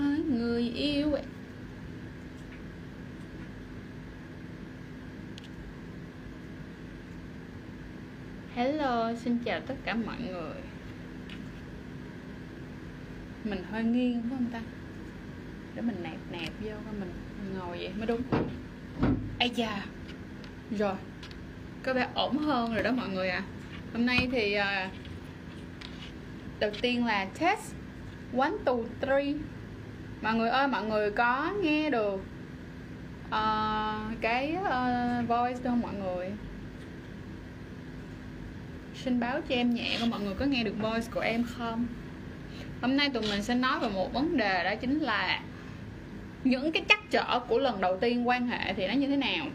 hỏi người yêu em. Hello, xin chào tất cả mọi người. Mình hơi nghiêng phải không ta? Để mình nạp vô và mình ngồi vậy mới đúng. Ây da. Rồi, có vẻ ổn hơn rồi đó mọi người ạ. Hôm nay thì đầu tiên là test 1, 2, 3. Mọi người ơi, mọi người có nghe được cái voice không mọi người? Xin báo cho em nhẹ coi mọi người có nghe được voice của em không. Hôm nay tụi mình sẽ nói về một vấn đề, đó chính là những cái trắc trở của lần đầu tiên quan hệ thì nó như thế nào.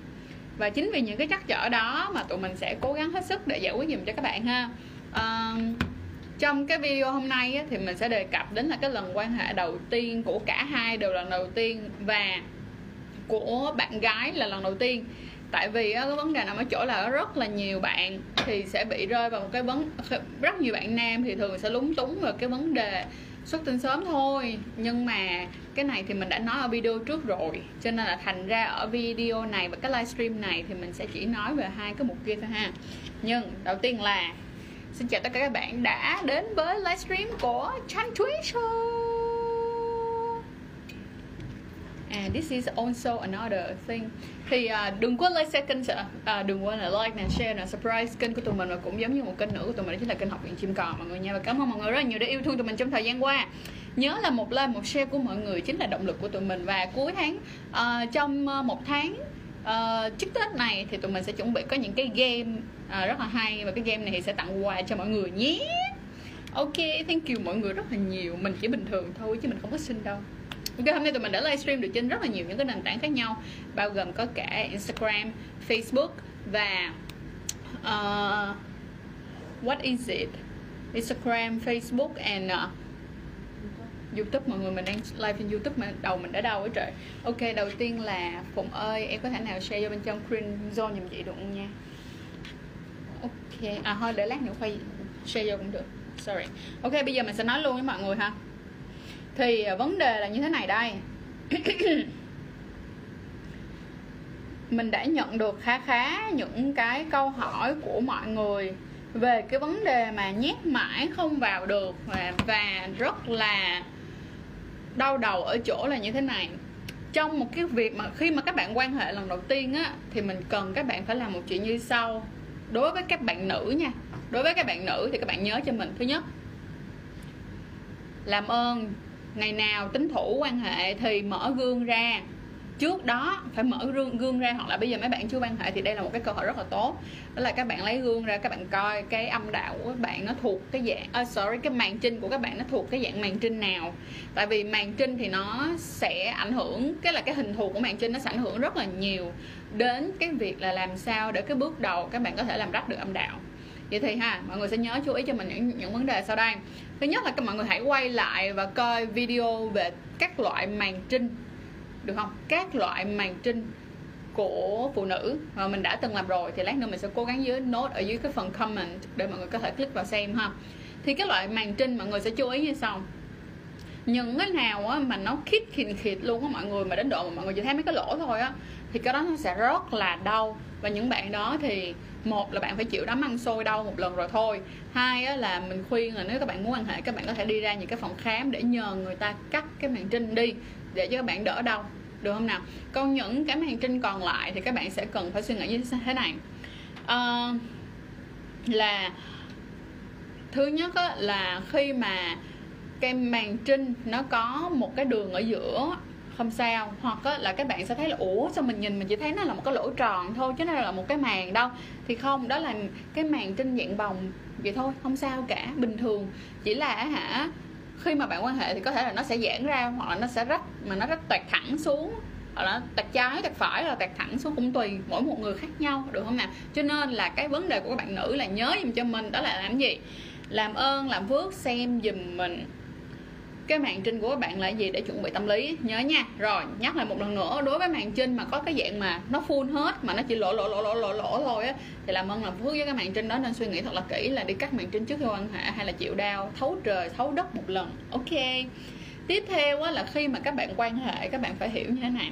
Và chính vì những cái trắc trở đó mà tụi mình sẽ cố gắng hết sức để giải quyết giùm cho các bạn ha. Trong cái video hôm nay á, thì mình sẽ đề cập đến là cái lần quan hệ đầu tiên của cả hai đều là lần đầu tiên, và của bạn gái là lần đầu tiên. Tại vì á, cái vấn đề nằm ở chỗ là rất là nhiều bạn thì sẽ bị rơi vào một cái vấn, rất nhiều bạn nam thì thường sẽ lúng túng về cái vấn đề xuất tinh sớm thôi. Nhưng mà cái này thì mình đã nói ở video trước rồi, cho nên là thành ra ở video này và cái livestream này thì mình sẽ chỉ nói về hai cái mục kia thôi ha. Nhưng đầu tiên là xin chào tất cả các bạn đã đến với livestream của Chanh Chuối Show. And this is also another thing. Thì đừng quên like share kênh, đừng quên là like nè, share nè, subscribe kênh của tụi mình, và cũng giống như một kênh nữa của tụi mình, đó chính là kênh Học Viện Chim Cò mọi người nha. Và cảm ơn mọi người rất là nhiều đã yêu thương tụi mình trong thời gian qua. Nhớ là một like, một share của mọi người chính là động lực của tụi mình. Và cuối tháng, trong một tháng trước Tết này thì tụi mình sẽ chuẩn bị có những cái game rất là hay, và cái game này thì sẽ tặng quà cho mọi người nhé. Ok, thank you mọi người rất là nhiều. Mình chỉ bình thường thôi chứ mình không có xinh đâu. Ok, hôm nay tụi mình đã livestream được trên rất là nhiều những cái nền tảng khác nhau, bao gồm có cả Instagram, Facebook và what is it? Instagram, Facebook and YouTube. Mọi người, mình đang live trên YouTube mà đầu mình đã đau quá trời. Ok, đầu tiên là Phụng ơi, em có thể nào share vô bên trong Green Zone giùm chị được không nha? Ok, à thôi để lát nữa quay share vô cũng được. Sorry. Ok, bây giờ mình sẽ nói luôn với mọi người ha. Thì vấn đề là như thế này đây. Mình đã nhận được khá những cái câu hỏi của mọi người về cái vấn đề mà nhét mãi không vào được, và rất là đau đầu ở chỗ là như thế này. Trong một cái việc mà khi mà các bạn quan hệ lần đầu tiên á, thì mình cần các bạn phải làm một chuyện như sau. Đối với các bạn nữ nha, đối với các bạn nữ thì các bạn nhớ cho mình. Thứ nhất, làm ơn ngày nào tính thủ quan hệ thì mở gương ra. Trước đó phải mở gương ra, hoặc là bây giờ mấy bạn chưa quan hệ thì đây là một cái cơ hội rất là tốt. Đó là các bạn lấy gương ra, các bạn coi cái âm đạo của các bạn nó thuộc cái dạng cái màng trinh của các bạn nó thuộc cái dạng màng trinh nào. Tại vì màng trinh thì nó sẽ ảnh hưởng, cái là cái hình thù của màng trinh nó sẽ ảnh hưởng rất là nhiều đến cái việc là làm sao để cái bước đầu các bạn có thể làm rách được âm đạo. Vậy thì ha, mọi người sẽ nhớ chú ý cho mình những vấn đề sau đây. Thứ nhất là các mọi người hãy quay lại và coi video về các loại màng trinh, được không? Các loại màng trinh của phụ nữ mà mình đã từng làm rồi, thì lát nữa mình sẽ cố gắng dưới note ở dưới cái phần comment để mọi người có thể click vào xem ha. Thì cái loại màng trinh mọi người sẽ chú ý như sau. Những cái nào á mà nó khít luôn á mọi người, mà đến độ mà mọi người chỉ thấy mấy cái lỗ thôi á, thì cái đó nó sẽ rất là đau. Và những bạn đó thì một là bạn phải chịu đám ăn xôi đau một lần rồi thôi. Hai á, là mình khuyên là nếu các bạn muốn quan hệ, các bạn có thể đi ra những cái phòng khám để nhờ người ta cắt cái màng trinh đi để cho các bạn đỡ đau, được không nào? Còn những cái màng trinh còn lại thì các bạn sẽ cần phải suy nghĩ như thế này. Là thứ nhất á, là khi mà cái màng trinh nó có một cái đường ở giữa không sao, hoặc á, là các bạn sẽ thấy là ủa sao mình nhìn mình chỉ thấy nó là một cái lỗ tròn thôi chứ nó là một cái màng đâu. Thì không, đó là cái màng trinh dạng bồng vậy thôi, không sao cả, bình thường. Chỉ là hả, khi mà bạn quan hệ thì có thể là nó sẽ giãn ra, hoặc là nó sẽ rách, mà nó rách tạt thẳng xuống, hoặc là tạt trái, tạt phải, hoặc là tạt thẳng xuống, cũng tùy mỗi một người khác nhau, được không nào? Cho nên là cái vấn đề của các bạn nữ là nhớ giùm cho mình, đó là làm gì? Làm ơn, làm phước xem giùm mình cái màng trinh của các bạn là gì để chuẩn bị tâm lý, nhớ nha. Rồi, nhắc lại một lần nữa, đối với màng trinh mà có cái dạng mà nó full hết, mà nó chỉ lỗ thôi á, thì làm ơn làm phước với cái màng trinh đó nên suy nghĩ thật là kỹ là đi cắt màng trinh trước khi quan hệ, hay là chịu đau thấu trời thấu đất một lần. Ok. Tiếp theo là khi mà các bạn quan hệ, các bạn phải hiểu như thế này.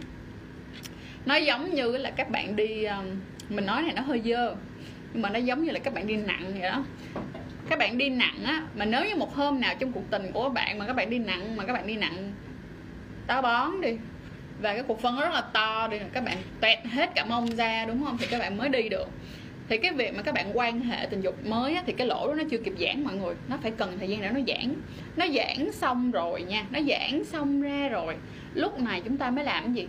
Nó giống như là các bạn đi, mình nói này nó hơi dơ, nhưng mà nó giống như là các bạn đi nặng vậy đó. Các bạn đi nặng á, mà nếu như một hôm nào trong cuộc tình của bạn mà các bạn đi nặng, táo bón đi, và cái cuộc phân rất là to đi, các bạn tuẹt hết cả mông ra, đúng không? Thì các bạn mới đi được. Thì cái việc mà các bạn quan hệ tình dục mới á, thì cái lỗ đó nó chưa kịp giãn mọi người. Nó phải cần thời gian để nó giãn. Nó giãn xong rồi nha, nó giãn xong ra rồi, lúc này chúng ta mới làm cái gì?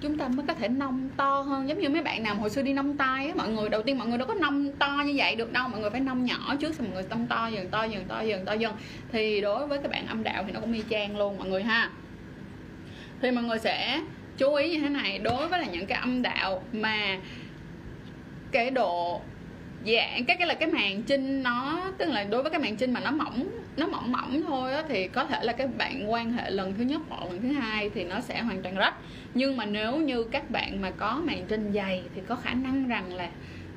Chúng ta mới có thể nông to hơn. Giống như mấy bạn nào hồi xưa đi nông tay á, mọi người, đầu tiên mọi người đâu có nông to như vậy được đâu. Mọi người phải nông nhỏ trước, xong mọi người nông to dần, to dần. Thì đối với các bạn âm đạo thì nó cũng y chang luôn mọi người ha. Thì mọi người sẽ chú ý như thế này, đối với là những cái âm đạo mà cái độ dạng cái là cái màng chinh nó, tức là đối với cái màng chinh mà nó mỏng thôi đó, thì có thể là các bạn quan hệ lần thứ nhất hoặc lần thứ hai thì nó sẽ hoàn toàn rách. Nhưng mà nếu như các bạn mà có màng chinh dày thì có khả năng rằng là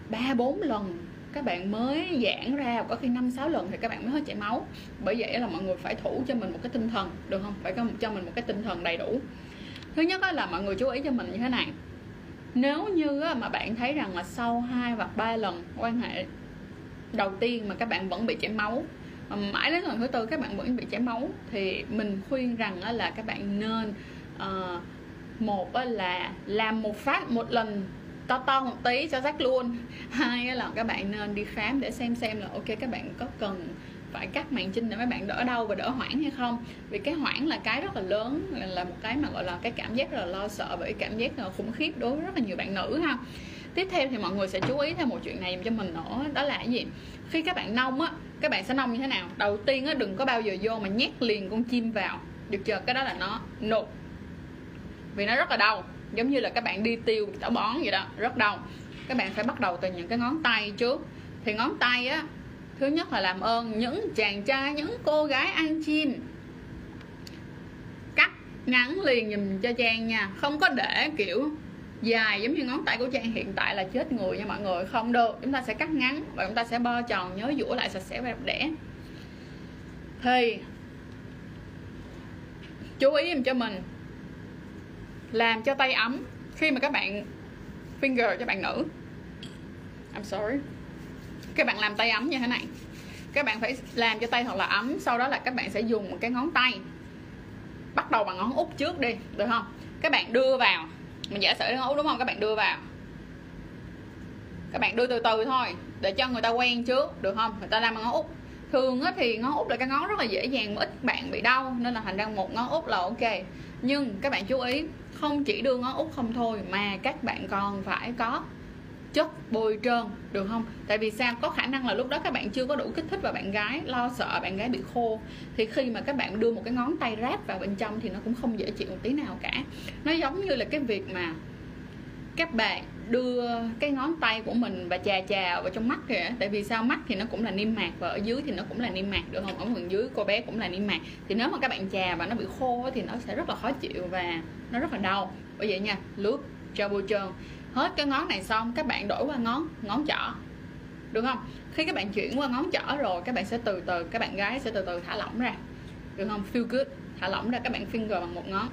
3-4 lần các bạn mới giãn ra, có khi 5-6 lần thì các bạn mới hết chảy máu. Bởi vậy là mọi người phải thủ cho mình một cái tinh thần, được không? Phải cho mình một cái tinh thần đầy đủ. Thứ nhất là mọi người chú ý cho mình như thế này. Nếu như mà bạn thấy rằng là sau 2 hoặc 3 lần quan hệ đầu tiên mà các bạn vẫn bị chảy máu, mãi đến lần thứ tư các bạn vẫn bị chảy máu, thì mình khuyên rằng là các bạn nên một là làm một phát một lần to một tí cho rách luôn. Hai là các bạn nên đi khám để xem là ok các bạn có cần phải cắt màng chinh để mấy bạn đỡ đau và đỡ hoảng hay không. Vì cái hoảng là cái rất là lớn, là một cái mà gọi là cái cảm giác rất là lo sợ, bởi cảm giác là khủng khiếp đối với rất là nhiều bạn nữ ha. Tiếp theo thì mọi người sẽ chú ý thêm một chuyện này cho mình nữa, đó là cái gì? Khi các bạn nông á, các bạn sẽ nông như thế nào? Đầu tiên á, đừng có bao giờ vô mà nhét liền con chim vào, được chưa? Cái đó là nó nục, vì nó rất là đau, giống như là các bạn đi tiêu táo bón vậy đó, rất đau. Các bạn phải bắt đầu từ những cái ngón tay trước. Thì ngón tay á, thứ nhất là làm ơn những chàng trai, những cô gái ăn chim cắt ngắn liền dùm cho Trang nha. Không có để kiểu dài giống như ngón tay của Trang hiện tại là chết người nha mọi người. Không được, chúng ta sẽ cắt ngắn và chúng ta sẽ bo tròn, nhớ dũa lại sạch sẽ và đẹp đẽ. Thì chú ý dùm cho mình, làm cho tay ấm khi mà các bạn finger cho bạn nữ. Các bạn làm tay ấm như thế này, các bạn phải làm cho tay thật là ấm. Sau đó là các bạn sẽ dùng một cái ngón tay, bắt đầu bằng ngón út trước đi, được không? Các bạn đưa vào, mình giả sử ngón út đúng không? Các bạn đưa vào, các bạn đưa từ từ thôi để cho người ta quen trước, được không? Người ta làm bằng ngón út. Thường thì ngón út là cái ngón rất là dễ dàng mà ít bạn bị đau, nên là thành ra một ngón út là ok. Nhưng các bạn chú ý, không chỉ đưa ngón út không thôi mà các bạn còn phải có chất bôi trơn, được không? Tại vì sao? Có khả năng là lúc đó các bạn chưa có đủ kích thích và bạn gái lo sợ bạn gái bị khô, thì khi mà các bạn đưa một cái ngón tay ráp vào bên trong thì nó cũng không dễ chịu một tí nào cả. Nó giống như là cái việc mà các bạn đưa cái ngón tay của mình và chà chà vào trong mắt kìa. Tại vì sao? Mắt thì nó cũng là niêm mạc và ở dưới thì nó cũng là niêm mạc, được không? Ở phần dưới cô bé cũng là niêm mạc. Thì nếu mà các bạn chà và nó bị khô thì nó sẽ rất là khó chịu và nó rất là đau. Bởi vậy nha, lướt cho bôi trơn. Hết cái ngón này xong các bạn đổi qua ngón trỏ, được không? Khi các bạn chuyển qua ngón trỏ rồi, các bạn sẽ từ từ, các bạn gái sẽ từ từ thả lỏng ra, được không? Feel good, thả lỏng ra. Các bạn finger bằng một ngón.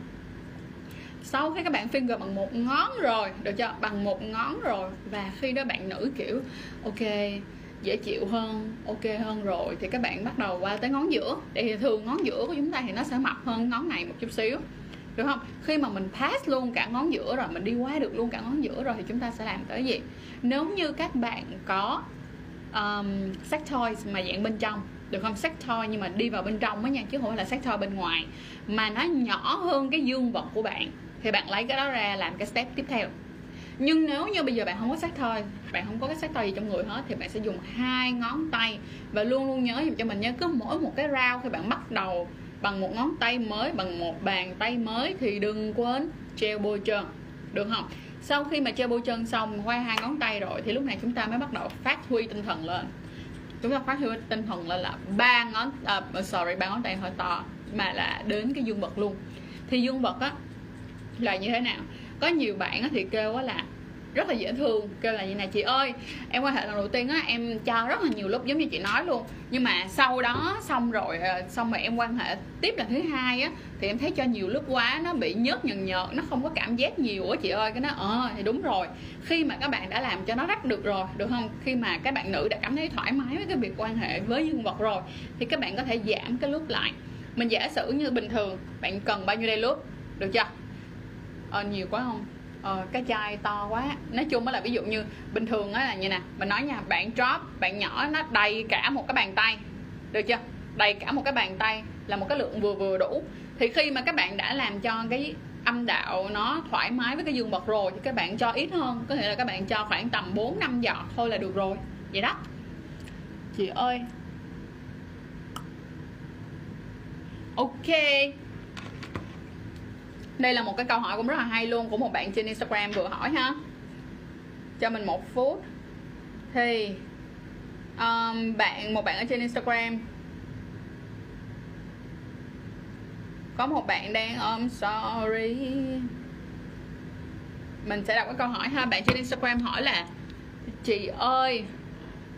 Sau khi các bạn finger bằng một ngón rồi, được chưa? Bằng một ngón rồi, và khi đó bạn nữ kiểu ok, dễ chịu hơn, ok hơn rồi, thì các bạn bắt đầu qua tới ngón giữa. Thì thường ngón giữa của chúng ta thì nó sẽ mập hơn ngón này một chút xíu, được không? Khi mà mình pass luôn cả ngón giữa rồi, mình đi qua được luôn cả ngón giữa rồi, thì chúng ta sẽ làm tới gì? Nếu như các bạn có sex toys mà dạng bên trong, được không? Sex toy nhưng mà đi vào bên trong đó nha, chứ không phải là sex toy bên ngoài, mà nó nhỏ hơn cái dương vật của bạn, thì bạn lấy cái đó ra làm cái step tiếp theo. Nhưng nếu như bây giờ bạn không có sex toy, bạn không có cái sex toy gì trong người hết, thì bạn sẽ dùng hai ngón tay. Và luôn luôn nhớ dùm cho mình nha, cứ mỗi một cái round khi bạn bắt đầu bằng một ngón tay mới, bằng một bàn tay mới, thì đừng quên treo bôi trơn, được không? Sau khi mà treo bôi trơn xong, qua hai ngón tay rồi, thì lúc này chúng ta mới bắt đầu phát huy tinh thần lên. Chúng ta phát huy tinh thần lên là ba ngón tay hơi to, mà là đến cái dương vật luôn. Thì dương vật á là như thế nào? Có nhiều bạn thì kêu là rất là dễ thương, kêu là như này: chị ơi, em quan hệ lần đầu tiên á, em cho rất là nhiều lúc giống như chị nói luôn. Nhưng mà sau đó xong rồi em quan hệ tiếp là thứ hai á, thì em thấy cho nhiều lúc quá nó bị nhớt nhợt, nó không có cảm giác nhiều á chị ơi. Cái nó thì đúng rồi, khi mà các bạn đã làm cho nó rắc được rồi, được không? Khi mà các bạn nữ đã cảm thấy thoải mái với cái việc quan hệ với dương vật rồi thì các bạn có thể giảm cái lúc lại. Mình giả sử như bình thường bạn cần bao nhiêu đây lúc, được chưa? Nhiều quá không? Cái chai to quá. Nói chung đó là ví dụ như bình thường á là như nè, mình nói nha, bạn drop, bạn nhỏ nó đầy cả một cái bàn tay, được chưa? Đầy cả một cái bàn tay là một cái lượng vừa vừa đủ. Thì khi mà các bạn đã làm cho cái âm đạo nó thoải mái với cái dương vật rồi thì các bạn cho ít hơn, có nghĩa là các bạn cho khoảng tầm 4-5 giọt thôi là được rồi. Vậy đó. Chị ơi. Ok. Đây là một cái câu hỏi cũng rất là hay luôn, của một bạn trên Instagram vừa hỏi ha. Cho mình một phút. Thì một bạn ở trên Instagram, có một bạn đang mình sẽ đọc cái câu hỏi ha. Bạn trên Instagram hỏi là: chị ơi,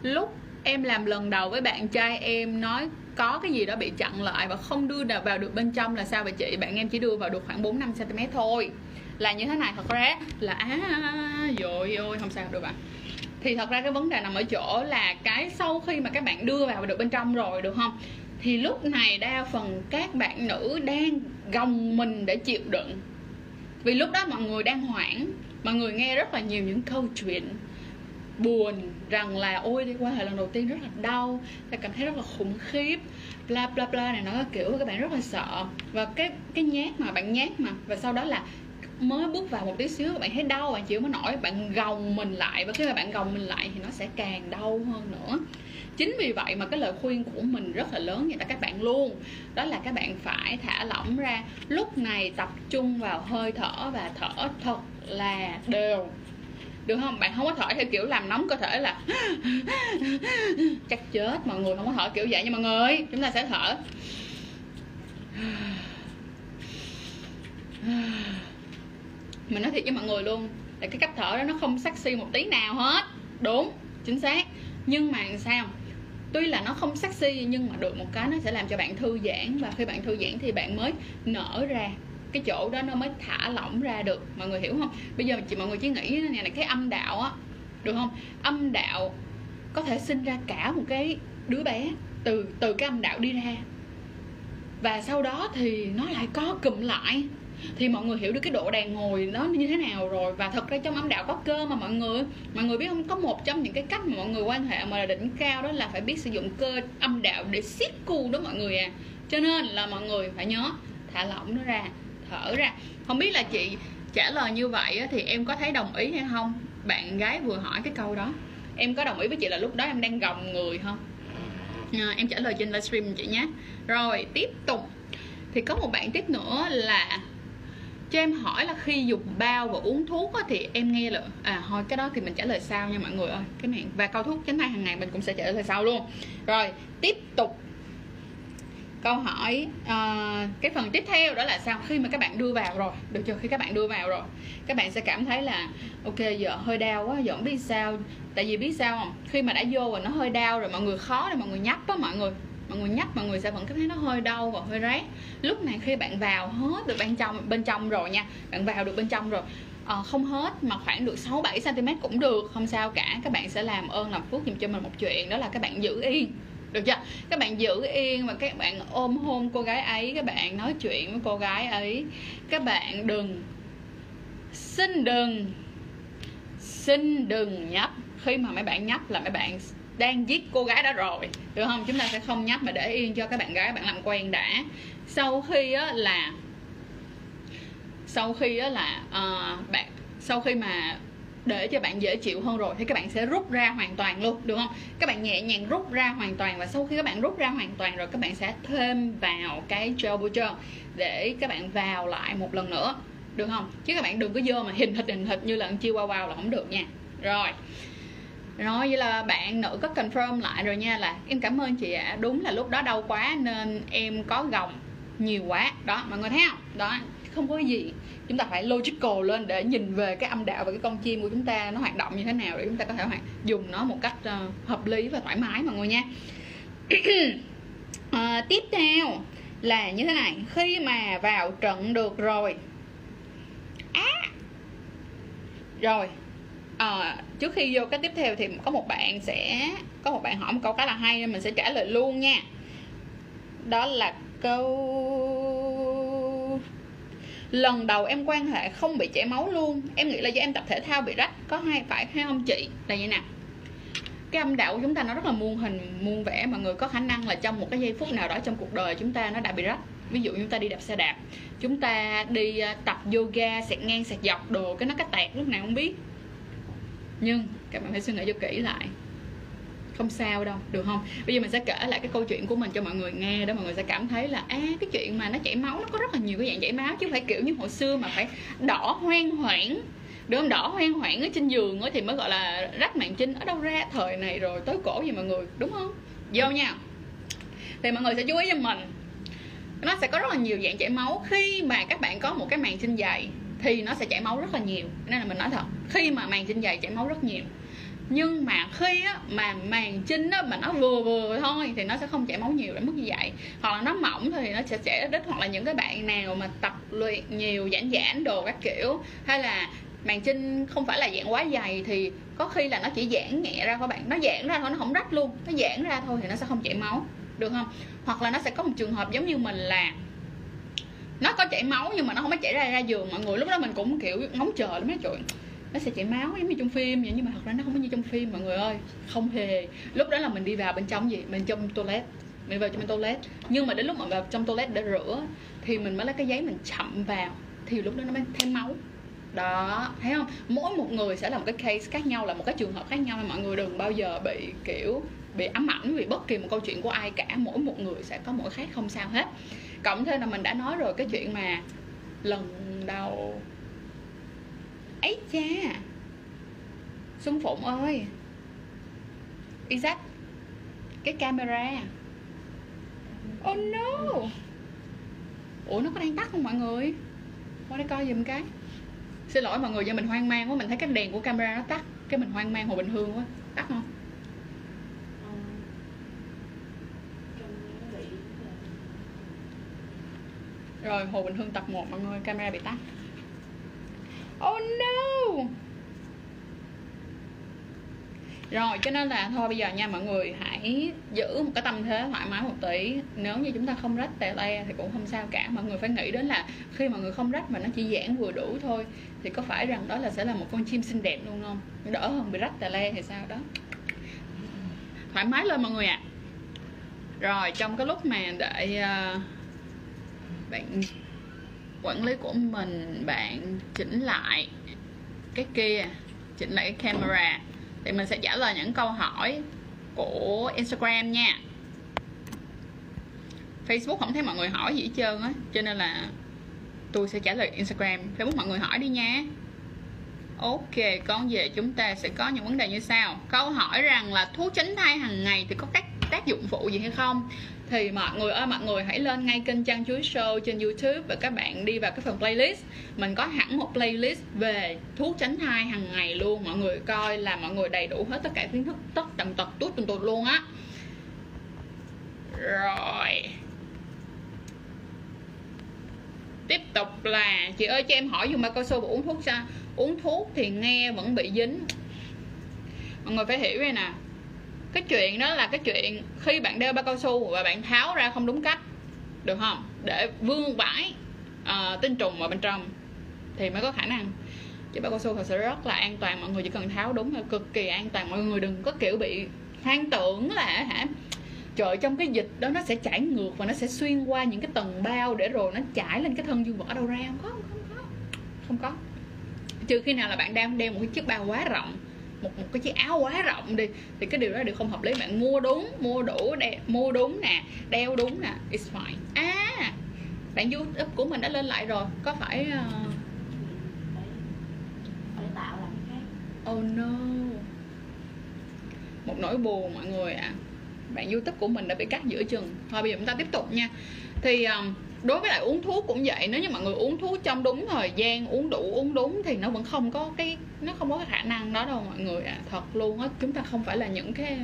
lúc em làm lần đầu với bạn trai em, nói có cái gì đó bị chặn lại và không đưa vào được bên trong là sao vậy chị? Bạn em chỉ đưa vào được khoảng 4-5cm thôi. Là như thế này, thật ra là rồi không sao được bạn. Thì thật ra cái vấn đề nằm ở chỗ là cái sau khi mà các bạn đưa vào được bên trong rồi, được không? Thì lúc này đa phần các bạn nữ đang gồng mình để chịu đựng. Vì lúc đó mọi người đang hoảng, mọi người nghe rất là nhiều những câu chuyện buồn rằng là ôi đi qua lần đầu tiên rất là đau, ta cảm thấy rất là khủng khiếp, bla bla bla này, nó kiểu các bạn rất là sợ. Và cái nhát mà bạn nhát mà, và sau đó là mới bước vào một tí xíu các bạn thấy đau, bạn chịu mới nổi, bạn gồng mình lại. Và khi mà bạn gồng mình lại thì nó sẽ càng đau hơn nữa. Chính vì vậy mà cái lời khuyên của mình rất là lớn dành cho các bạn luôn, đó là các bạn phải thả lỏng ra. Lúc này tập trung vào hơi thở và thở thật là đều, được không? Bạn không có thở theo kiểu làm nóng cơ thể là chắc chết, mọi người không có thở kiểu vậy nha mọi người. Chúng ta sẽ thở mình nói thiệt với mọi người luôn là cái cách thở đó nó không sexy một tí nào hết, đúng, chính xác. Nhưng mà sao, tuy là nó không sexy nhưng mà được một cái nó sẽ làm cho bạn thư giãn, và khi bạn thư giãn thì bạn mới nở ra, cái chỗ đó nó mới thả lỏng ra được, mọi người hiểu không? Bây giờ mọi người chỉ nghĩ này là cái âm đạo á, được không? Âm đạo có thể sinh ra cả một cái đứa bé từ cái âm đạo đi ra, và sau đó thì nó lại có cụm lại. Thì mọi người hiểu được cái độ đàn hồi nó như thế nào rồi. Và thật ra trong âm đạo có cơ mà mọi người. Mọi người biết không, có một trong những cái cách mà mọi người quan hệ mà là đỉnh cao đó là phải biết sử dụng cơ âm đạo để siết cu đó mọi người à. Cho nên là mọi người phải nhớ thả lỏng nó ra, thở ra. Không biết là chị trả lời như vậy thì em có thấy đồng ý hay không? Bạn gái vừa hỏi cái câu đó, em có đồng ý với chị là lúc đó em đang gồng người không? Em trả lời trên livestream chị nhé. Rồi tiếp tục. Thì có một bạn tiếp nữa là cho em hỏi là khi dùng bao và uống thuốc thì em nghe là thôi cái đó thì mình trả lời sau nha mọi người ơi. Cái này và câu thuốc tránh thai hàng ngày mình cũng sẽ trả lời sau luôn. Rồi tiếp tục. Câu hỏi cái phần tiếp theo đó là sao? Khi mà các bạn đưa vào rồi, được chưa? Khi các bạn đưa vào rồi, các bạn sẽ cảm thấy là ok, giờ hơi đau quá, giờ không biết sao. Tại vì biết sao không? Khi mà đã vô rồi nó hơi đau rồi, mọi người khó để mọi người nhấp á mọi người. Mọi người nhấp, mọi người sẽ vẫn cảm thấy nó hơi đau và hơi rát. Lúc này khi bạn vào hết được bên trong rồi nha, bạn vào được bên trong rồi, không hết mà khoảng được 6-7cm cũng được, không sao cả. Các bạn sẽ làm ơn làm phước dùm cho mình một chuyện, đó là các bạn giữ yên, được chưa? Các bạn giữ yên và các bạn ôm hôn cô gái ấy, các bạn nói chuyện với cô gái ấy. Các bạn đừng, xin đừng nhấp. Khi mà mấy bạn nhấp là mấy bạn đang giết cô gái đó rồi, được không? Chúng ta sẽ không nhấp mà để yên cho các bạn gái bạn làm quen đã. Sau khi mà để cho bạn dễ chịu hơn rồi thì các bạn sẽ rút ra hoàn toàn luôn, được không? Các bạn nhẹ nhàng rút ra hoàn toàn, và sau khi các bạn rút ra hoàn toàn rồi các bạn sẽ thêm vào cái gel boucher để các bạn vào lại một lần nữa, được không? Chứ các bạn đừng có vô mà hình thịt như là chihuahua là không được nha. Rồi vậy là bạn nữ có confirm lại rồi nha, là em cảm ơn chị ạ. Đúng là lúc đó đau quá nên em có gồng nhiều quá. Đó, mọi người thấy không? Đó, không có gì. Chúng ta phải logical lên để nhìn về cái âm đạo và cái con chim của chúng ta nó hoạt động như thế nào để chúng ta có thể dùng nó một cách hợp lý và thoải mái mọi người nha. Tiếp theo là như thế này, khi mà vào trận được rồi trước khi vô cái tiếp theo thì có một bạn hỏi một câu khá là hay nên mình sẽ trả lời luôn nha. Đó là câu lần đầu em quan hệ không bị chảy máu luôn, em nghĩ là do em tập thể thao bị rách, có hay phải hay không chị? Là như nào? Cái âm đạo của chúng ta nó rất là muôn hình muôn vẻ mọi người, có khả năng là trong một cái giây phút nào đó trong cuộc đời chúng ta nó đã bị rách. Ví dụ chúng ta đi đạp xe đạp, chúng ta đi tập yoga, sạc ngang sạc dọc đồ, cái nó cắt tẹt lúc nào không biết. Nhưng các bạn phải suy nghĩ cho kỹ lại, không sao đâu, được không? Bây giờ mình sẽ kể lại cái câu chuyện của mình cho mọi người nghe, để mọi người sẽ cảm thấy là cái chuyện mà nó chảy máu nó có rất là nhiều cái dạng chảy máu, chứ không phải kiểu như hồi xưa mà phải đỏ hoang hoảng, được không? Đỏ hoang hoảng ở trên giường thì mới gọi là rách màng trinh, ở đâu ra thời này rồi tới cổ gì mọi người, đúng không? Vô nha, thì mọi người sẽ chú ý cho mình, nó sẽ có rất là nhiều dạng chảy máu. Khi mà các bạn có một cái màng trinh dày thì nó sẽ chảy máu rất là nhiều, nên là mình nói thật, khi mà màng trinh dày chảy máu rất nhiều. Nhưng mà khi mà màng trinh mà nó vừa vừa thôi thì nó sẽ không chảy máu nhiều đến mức như vậy, hoặc là nó mỏng thì nó sẽ chảy ít. Hoặc là những cái bạn nào mà tập luyện nhiều, giãn giãn đồ các kiểu, hay là màng trinh không phải là dạng quá dày thì có khi là nó chỉ giãn nhẹ ra các bạn, nó giãn ra thôi, nó không rách luôn, nó giãn ra thôi thì nó sẽ không chảy máu, được không? Hoặc là nó sẽ có một trường hợp giống như mình là nó có chảy máu nhưng mà nó không có chảy ra giường mọi người. Lúc đó mình cũng kiểu ngóng chờ lắm, nói chuyện nó sẽ chảy máu giống như trong phim vậy, nhưng mà thật ra nó không có như trong phim mọi người ơi, không hề. Lúc đó là mình đi vào bên trong gì, bên trong toilet, mình vào trong toilet, nhưng mà đến lúc mà vào trong toilet để rửa thì mình mới lấy cái giấy mình chậm vào thì lúc đó nó mới thêm máu. Đó, thấy không? Mỗi một người sẽ là một cái case khác nhau, là một cái trường hợp khác nhau. Mọi người đừng bao giờ bị kiểu bị ám ảnh vì bất kỳ một câu chuyện của ai cả, mỗi một người sẽ có mỗi khác, không sao hết. Cộng thêm là mình đã nói rồi cái chuyện mà lần đầu ấy cha Xuân Phụng ơi, Isaac, cái camera, oh no, ủa nó có đang tắt không mọi người? Qua đây coi giùm cái. Xin lỗi mọi người do mình hoang mang quá, mình thấy cái đèn của camera nó tắt, cái mình hoang mang. Hồ Bình Hương quá, tắt không? Rồi, Hồ Bình Hương tập 1 mọi người, camera bị tắt. Oh no. Rồi, cho nên là thôi bây giờ nha mọi người, hãy giữ một cái tâm thế thoải mái một tí. Nếu như chúng ta không rách tè le thì cũng không sao cả. Mọi người phải nghĩ đến là khi mọi người không rách mà nó chỉ giãn vừa đủ thôi thì có phải rằng đó là sẽ là một con chim xinh đẹp luôn không? Đỡ hơn bị rách tè le thì sao đó. Thoải mái lên mọi người ạ. Rồi, trong cái lúc mà đợi bạn quản lý của mình, bạn chỉnh lại cái kia, chỉnh lại cái camera, thì mình sẽ trả lời những câu hỏi của Instagram nha. Facebook không thấy mọi người hỏi gì hết trơn á, cho nên là tôi sẽ trả lời Instagram. Facebook mọi người hỏi đi nha. Ok, còn về chúng ta sẽ có những vấn đề như sau. Câu hỏi rằng là thuốc tránh thai hàng ngày thì có các tác dụng phụ gì hay không? Thì mọi người ơi, mọi người hãy lên ngay kênh Chanh Chuối Show trên YouTube và các bạn đi vào cái phần playlist. Mình có hẳn một playlist về thuốc tránh thai hàng ngày luôn. Mọi người coi là mọi người đầy đủ hết tất cả kiến thức, tất tần tật tuốt tuột luôn á. Rồi, tiếp tục là chị ơi cho em hỏi dùng bao cao su và uống thuốc thì nghe vẫn bị dính. Mọi người phải hiểu đây nè, cái chuyện đó là cái chuyện khi bạn đeo bao cao su và bạn tháo ra không đúng cách, được không? Để vương vãi tinh trùng vào bên trong thì mới có khả năng. Chứ bao cao su thật sự rất là an toàn, mọi người chỉ cần tháo đúng là cực kỳ an toàn. Mọi người đừng có kiểu bị hoang tưởng là trời, trong cái dịch đó nó sẽ chảy ngược và nó sẽ xuyên qua những cái tầng bao để rồi nó chảy lên cái thân dương vật, ở đâu ra? Không có. Trừ khi nào là bạn đang đeo một cái chiếc bao quá rộng, một cái chiếc áo quá rộng đi, thì cái điều đó là điều không hợp lý. Bạn mua đúng, mua đủ, mua đúng nè, đeo đúng nè, it's fine. Bạn YouTube của mình đã lên lại rồi, có phải phải tạo làm khác. Oh no, một nỗi buồn mọi người ạ. Bạn YouTube của mình đã bị cắt giữa chừng. Thôi bây giờ chúng ta tiếp tục nha. Thì Đối với lại uống thuốc cũng vậy, nếu như mọi người uống thuốc trong đúng thời gian, uống đủ, uống đúng thì nó vẫn không có cái, nó không có cái khả năng đó đâu mọi người ạ. Thật luôn á, chúng ta không phải là những cái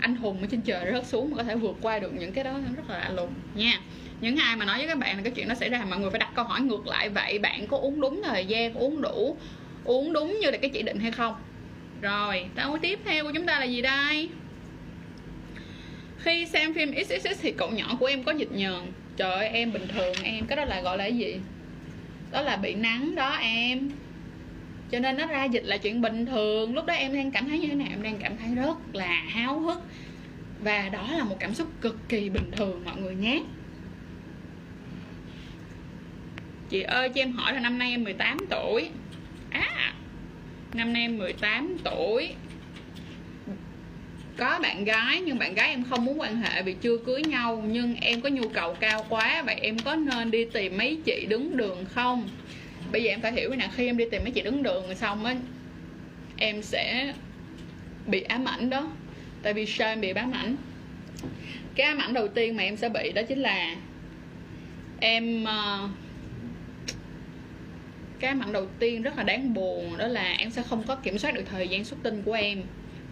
anh hùng ở trên trời rớt xuống mà có thể vượt qua được những cái đó, rất là lạ lùng nha. Những ai mà nói với các bạn là cái chuyện nó xảy ra, mọi người phải đặt câu hỏi ngược lại, vậy bạn có uống đúng thời gian, uống đủ, uống đúng như là cái chỉ định hay không? Rồi, câu tiếp theo của chúng ta là gì đây? Khi xem phim XXX thì cậu nhỏ của em có nhịn nhờn. Trời ơi, em bình thường em, cái đó là gọi là cái gì? Đó là bị nắng đó em. Cho nên nó ra dịch là chuyện bình thường. Lúc đó em đang cảm thấy như thế nào? Em đang cảm thấy rất là háo hức. Và đó là một cảm xúc cực kỳ bình thường mọi người nhé. Chị ơi cho em hỏi là năm nay em 18 tuổi. À, năm nay em 18 tuổi. Có bạn gái nhưng bạn gái em không muốn quan hệ vì chưa cưới nhau. Nhưng em có nhu cầu cao quá. Vậy em có nên đi tìm mấy chị đứng đường không? Bây giờ em phải hiểu nè, khi em đi tìm mấy chị đứng đường xong á, em sẽ bị ám ảnh đó. Tại vì sao em bị ám ảnh? Cái ám ảnh đầu tiên mà em sẽ bị đó chính là cái ám ảnh đầu tiên rất là đáng buồn, đó là em sẽ không có kiểm soát được thời gian xuất tinh của em.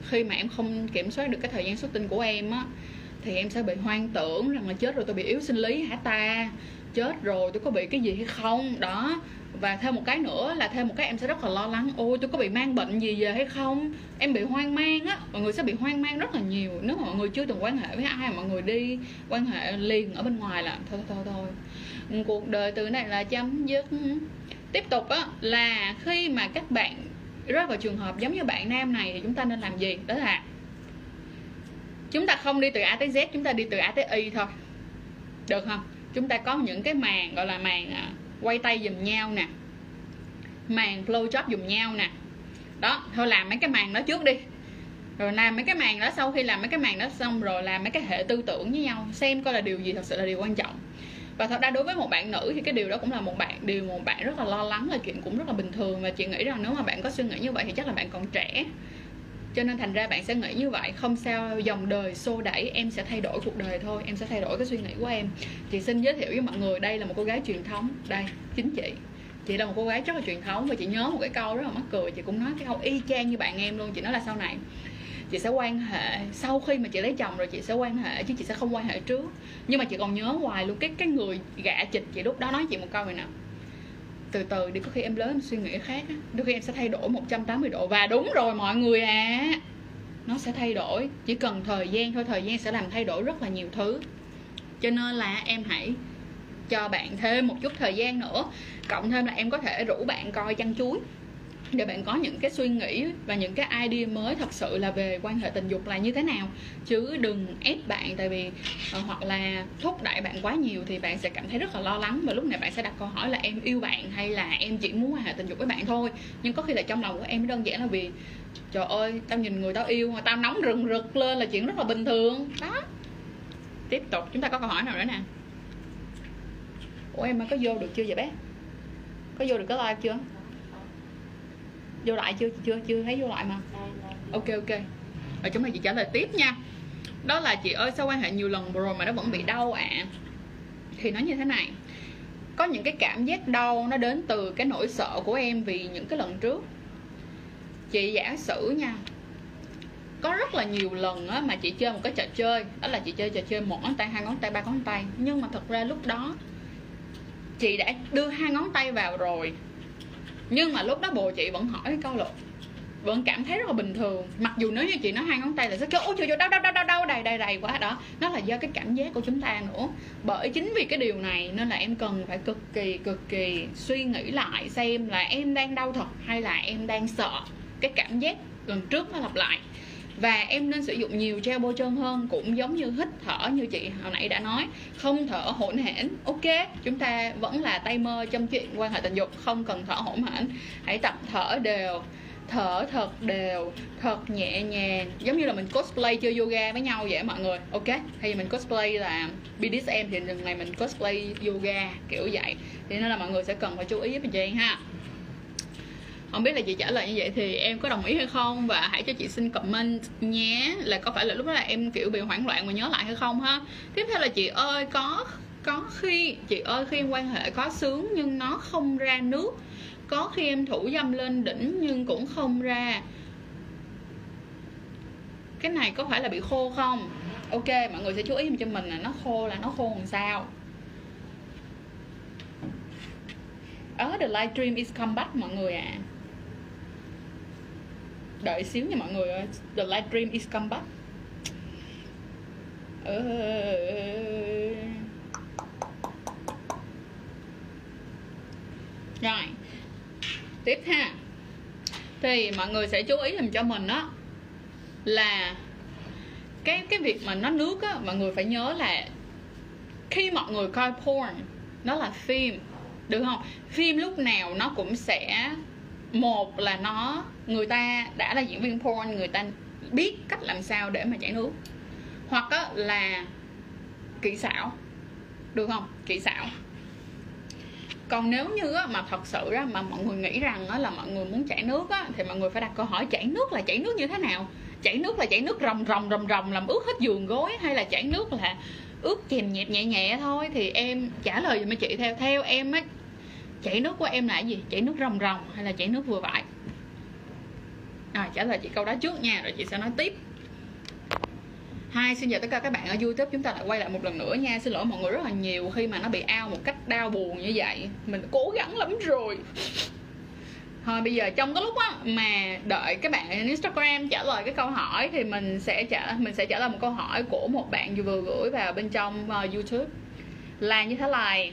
Khi mà em không kiểm soát được cái thời gian xuất tinh của em á, thì em sẽ bị hoang tưởng rằng là chết rồi tôi bị yếu sinh lý hả ta, chết rồi tôi có bị cái gì hay không đó. Và thêm một cái nữa là thêm một cái em sẽ rất là lo lắng, ôi tôi có bị mang bệnh gì về hay không. Em bị hoang mang á, mọi người sẽ bị hoang mang rất là nhiều. Nếu mà mọi người chưa từng quan hệ với ai, mọi người đi quan hệ liền ở bên ngoài là thôi, cuộc đời từ này là chấm dứt. Tiếp tục á, là khi mà các bạn rơi vào trường hợp giống như bạn nam này thì chúng ta nên làm gì? Đó là chúng ta không đi từ A tới Z, chúng ta đi từ A tới Y thôi, được không? Chúng ta có những cái màn gọi là màn quay tay dùm nhau nè, màn flow job dùm nhau nè. Đó, thôi làm mấy cái màn đó trước đi. Rồi làm mấy cái màn đó, sau khi làm mấy cái màn đó xong rồi làm mấy cái hệ tư tưởng với nhau, xem coi là điều gì thật sự là điều quan trọng. Và thật ra đối với một bạn nữ thì cái điều đó cũng là một bạn rất là lo lắng, là chuyện cũng rất là bình thường. Và chị nghĩ rằng nếu mà bạn có suy nghĩ như vậy thì chắc là bạn còn trẻ, cho nên thành ra bạn sẽ nghĩ như vậy. Không sao, dòng đời xô đẩy, em sẽ thay đổi cuộc đời thôi, em sẽ thay đổi cái suy nghĩ của em. Chị xin giới thiệu với mọi người, đây là một cô gái truyền thống. Đây, chính chị là một cô gái rất là truyền thống. Và chị nhớ một cái câu rất là mắc cười, chị cũng nói cái câu y chang như bạn em luôn. Chị nói là sau này chị sẽ quan hệ, sau khi mà chị lấy chồng rồi chị sẽ quan hệ, chứ chị sẽ không quan hệ trước. Nhưng mà chị còn nhớ hoài luôn, cái người gạ chịch chị lúc đó nói chị một câu này nè: từ từ đi, có khi em lớn em suy nghĩ khác á, đôi khi em sẽ thay đổi 180 độ. Và đúng rồi mọi người à, nó sẽ thay đổi, chỉ cần thời gian thôi, thời gian sẽ làm thay đổi rất là nhiều thứ. Cho nên là em hãy cho bạn thêm một chút thời gian nữa. Cộng thêm là em có thể rủ bạn coi Chanh Chuối để bạn có những cái suy nghĩ và những cái idea mới thật sự là về quan hệ tình dục là như thế nào. Chứ đừng ép bạn, tại vì hoặc là thúc đẩy bạn quá nhiều thì bạn sẽ cảm thấy rất là lo lắng. Và lúc này bạn sẽ đặt câu hỏi là em yêu bạn hay là em chỉ muốn quan hệ tình dục với bạn thôi. Nhưng có khi là trong lòng của em đơn giản là vì trời ơi, tao nhìn người tao yêu mà tao nóng rừng rực lên là chuyện rất là bình thường đó. Tiếp tục, chúng ta có câu hỏi nào nữa nè. Ủa em có vô được chưa vậy bé? Có vô được cái live chưa? Vô lại chưa? Chưa thấy vô lại mà. Ok. Rồi chúng ta chị trả lời tiếp nha. Đó là chị ơi sao quan hệ nhiều lần rồi mà nó vẫn bị đau ạ? Thì nó như thế này. Có những cái cảm giác đau nó đến từ cái nỗi sợ của em vì những cái lần trước. Chị giả sử nha, có rất là nhiều lần á, mà chị chơi một cái trò chơi, đó là chị chơi trò chơi 1 ngón tay, 2 ngón tay, 3 ngón tay. Nhưng mà thật ra lúc đó chị đã đưa 2 ngón tay vào rồi, nhưng mà lúc đó bồ chị vẫn hỏi cái câu là vẫn cảm thấy rất là bình thường. Mặc dù nếu như chị nói 2 ngón tay là sẽ kêu ôi trời ơi đau đầy quá đó. Nó là do cái cảm giác của chúng ta nữa. Bởi chính vì cái điều này nên là em cần phải cực kỳ suy nghĩ lại xem là em đang đau thật hay là em đang sợ cái cảm giác lần trước nó lặp lại. Và em nên sử dụng nhiều gel bôi trơn hơn, cũng giống như hít thở như chị hồi nãy đã nói, không thở hổn hển. Ok, chúng ta vẫn là tay mơ trong chuyện quan hệ tình dục, không cần thở hổn hển. Hãy tập thở đều, thở thật đều, thật nhẹ nhàng, giống như là mình cosplay chơi yoga với nhau vậy mọi người. Ok, hay là mình cosplay là BDSM thì lần này mình cosplay yoga kiểu vậy. Thì nên là mọi người sẽ cần phải chú ý với chị ha. Không biết là chị trả lời như vậy thì em có đồng ý hay không, và hãy cho chị xin comment nhé, là có phải là lúc đó là em kiểu bị hoảng loạn mà nhớ lại hay không ha. Tiếp theo là chị ơi có Có khi, chị ơi, khi em quan hệ có sướng nhưng nó không ra nước. Có khi em thủ dâm lên đỉnh nhưng cũng không ra. Cái này có phải là bị khô không? Ok, mọi người sẽ chú ý cho mình là nó khô làm sao. The live stream is comeback mọi người ạ. Đợi xíu nha mọi người ơi. The live stream is comeback. Rồi, tiếp ha. Thì mọi người sẽ chú ý dùm cho mình đó là cái việc mà nó nước á, mọi người phải nhớ là khi mọi người coi porn, nó là phim, được không? Phim lúc nào nó cũng sẽ, một là nó, người ta đã là diễn viên porn, người ta biết cách làm sao để mà chảy nước, hoặc á, là kỹ xảo, được không? Kỹ xảo. Còn nếu như á, mà thật sự á, mà mọi người nghĩ rằng á, là mọi người muốn chảy nước á, thì mọi người phải đặt câu hỏi chảy nước như thế nào? Chảy nước là chảy nước ròng làm ướt hết giường gối, hay là chảy nước là ướt chèm nhẹp nhẹ nhẹ thôi? Thì em trả lời giùm mấy chị theo em á, chảy nước của em là gì? Chảy nước ròng hay là chảy nước vừa vải? Rồi, trả lời chị câu đó trước nha, rồi chị sẽ nói tiếp. Hi, xin chào tất cả các bạn ở YouTube, chúng ta lại quay lại một lần nữa nha. Xin lỗi mọi người rất là nhiều khi mà nó bị out một cách đau buồn như vậy. Mình cố gắng lắm rồi. Thôi bây giờ trong cái lúc á, mà đợi các bạn trên Instagram trả lời cái câu hỏi thì mình sẽ trả lời một câu hỏi của một bạn vừa gửi vào bên trong YouTube là như thế này.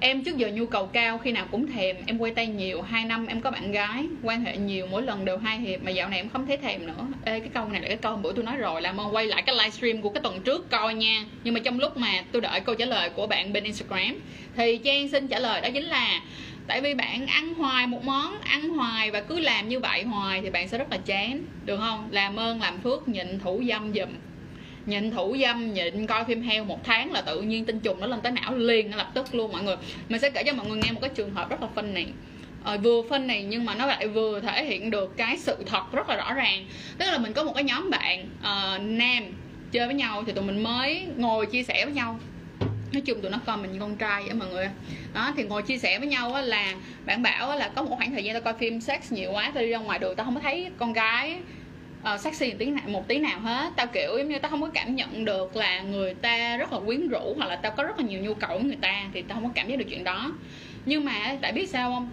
Em trước giờ nhu cầu cao, khi nào cũng thèm, em quay tay nhiều, 2 năm em có bạn gái, quan hệ nhiều, mỗi lần đều 2 hiệp mà dạo này em không thấy thèm nữa. Ê, cái câu này là cái câu bữa tôi nói rồi, làm ơn quay lại cái livestream của cái tuần trước coi nha. Nhưng mà trong lúc mà tôi đợi câu trả lời của bạn bên Instagram thì Trang xin trả lời đó chính là tại vì bạn ăn hoài một món ăn hoài và cứ làm như vậy hoài thì bạn sẽ rất là chán, được không? Làm ơn làm phước nhịn thủ dâm dùm. Nhịn thủ dâm, nhịn coi phim heo 1 tháng là tự nhiên tinh trùng nó lên tới não liền lập tức luôn mọi người. Mình sẽ kể cho mọi người nghe một cái trường hợp rất là funny, vừa funny nhưng mà nó lại vừa thể hiện được cái sự thật rất là rõ ràng. Tức là mình có một cái nhóm bạn nam chơi với nhau, thì tụi mình mới ngồi chia sẻ với nhau. Nói chung tụi nó coi mình như con trai vậy mọi người. Đó, thì ngồi chia sẻ với nhau là bạn bảo là có một khoảng thời gian tao coi phim sex nhiều quá, tao đi ra ngoài đường tao không có thấy con gái sexy một tí nào hết. Tao kiểu giống như tao không có cảm nhận được là người ta rất là quyến rũ, hoặc là tao có rất là nhiều nhu cầu với người ta, thì tao không có cảm giác được chuyện đó. Nhưng mà tại biết sao không,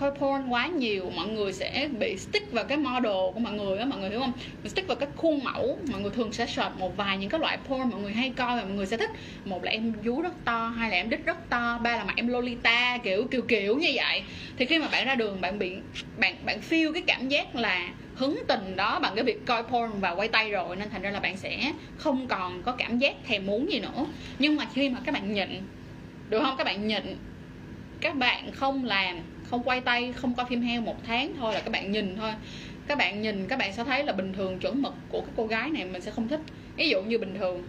coi porn quá nhiều mọi người sẽ bị stick vào cái model của mọi người á, mọi người hiểu không? Mình stick vào cái khuôn mẫu, mọi người thường sẽ search một vài những cái loại porn mọi người hay coi và mọi người sẽ thích. Một là em vú rất to, hai là em đít rất to, ba là mặt em Lolita, kiểu như vậy. Thì khi mà bạn ra đường bạn feel cái cảm giác là hứng tình đó bằng cái việc coi porn và quay tay rồi, nên thành ra là bạn sẽ không còn có cảm giác thèm muốn gì nữa. Nhưng mà khi mà các bạn nhịn, được không? Các bạn nhịn, các bạn không làm, không quay tay, không coi phim heo 1 tháng thôi, là các bạn nhìn thôi. Các bạn nhìn, các bạn sẽ thấy là bình thường chuẩn mực của các cô gái này mình sẽ không thích. Ví dụ như bình thường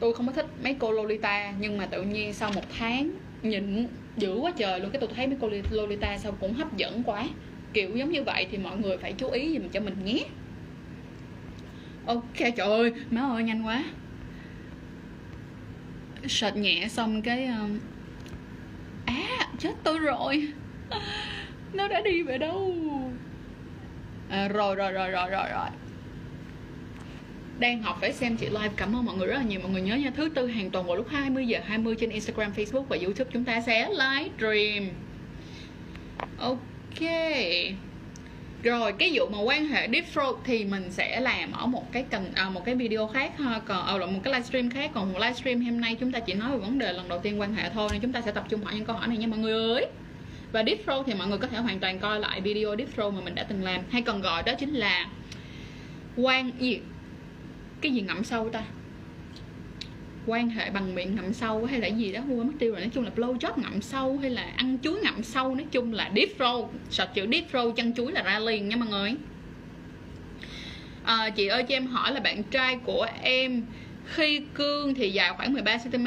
tôi không có thích mấy cô Lolita, nhưng mà tự nhiên sau 1 tháng nhịn dữ quá trời luôn, cái tôi thấy mấy cô Lolita sao cũng hấp dẫn quá, kiểu giống như vậy. Thì mọi người phải chú ý giùm cho mình nhé. Ok, trời ơi, má ơi nhanh quá. Sệt nhẹ xong cái chết tôi rồi. Nó đã đi về đâu rồi. Đang học phải xem chị live. Cảm ơn mọi người rất là nhiều. Mọi người nhớ nha, thứ tư hàng tuần vào lúc 20h20 trên Instagram, Facebook và YouTube chúng ta sẽ live stream. Ok. Rồi cái vụ mà quan hệ deep throat thì mình sẽ làm ở một cái video khác ha, còn là một cái livestream khác. Còn một livestream hôm nay chúng ta chỉ nói về vấn đề lần đầu tiên quan hệ thôi, nên chúng ta sẽ tập trung hỏi những câu hỏi này nha mọi người ơi. Và deep throat thì mọi người có thể hoàn toàn coi lại video deep throat mà mình đã từng làm, hay còn gọi đó chính là ngậm sâu ta, quan hệ bằng miệng ngậm sâu hay là gì đó quên mất tiêu rồi. Nói chung là blow job ngậm sâu hay là ăn chuối ngậm sâu, nói chung là deep throat. Search chữ deep throat chanh chuối là ra liền nha mọi người. Chị ơi cho em hỏi là bạn trai của em khi cương thì dài khoảng 13 cm,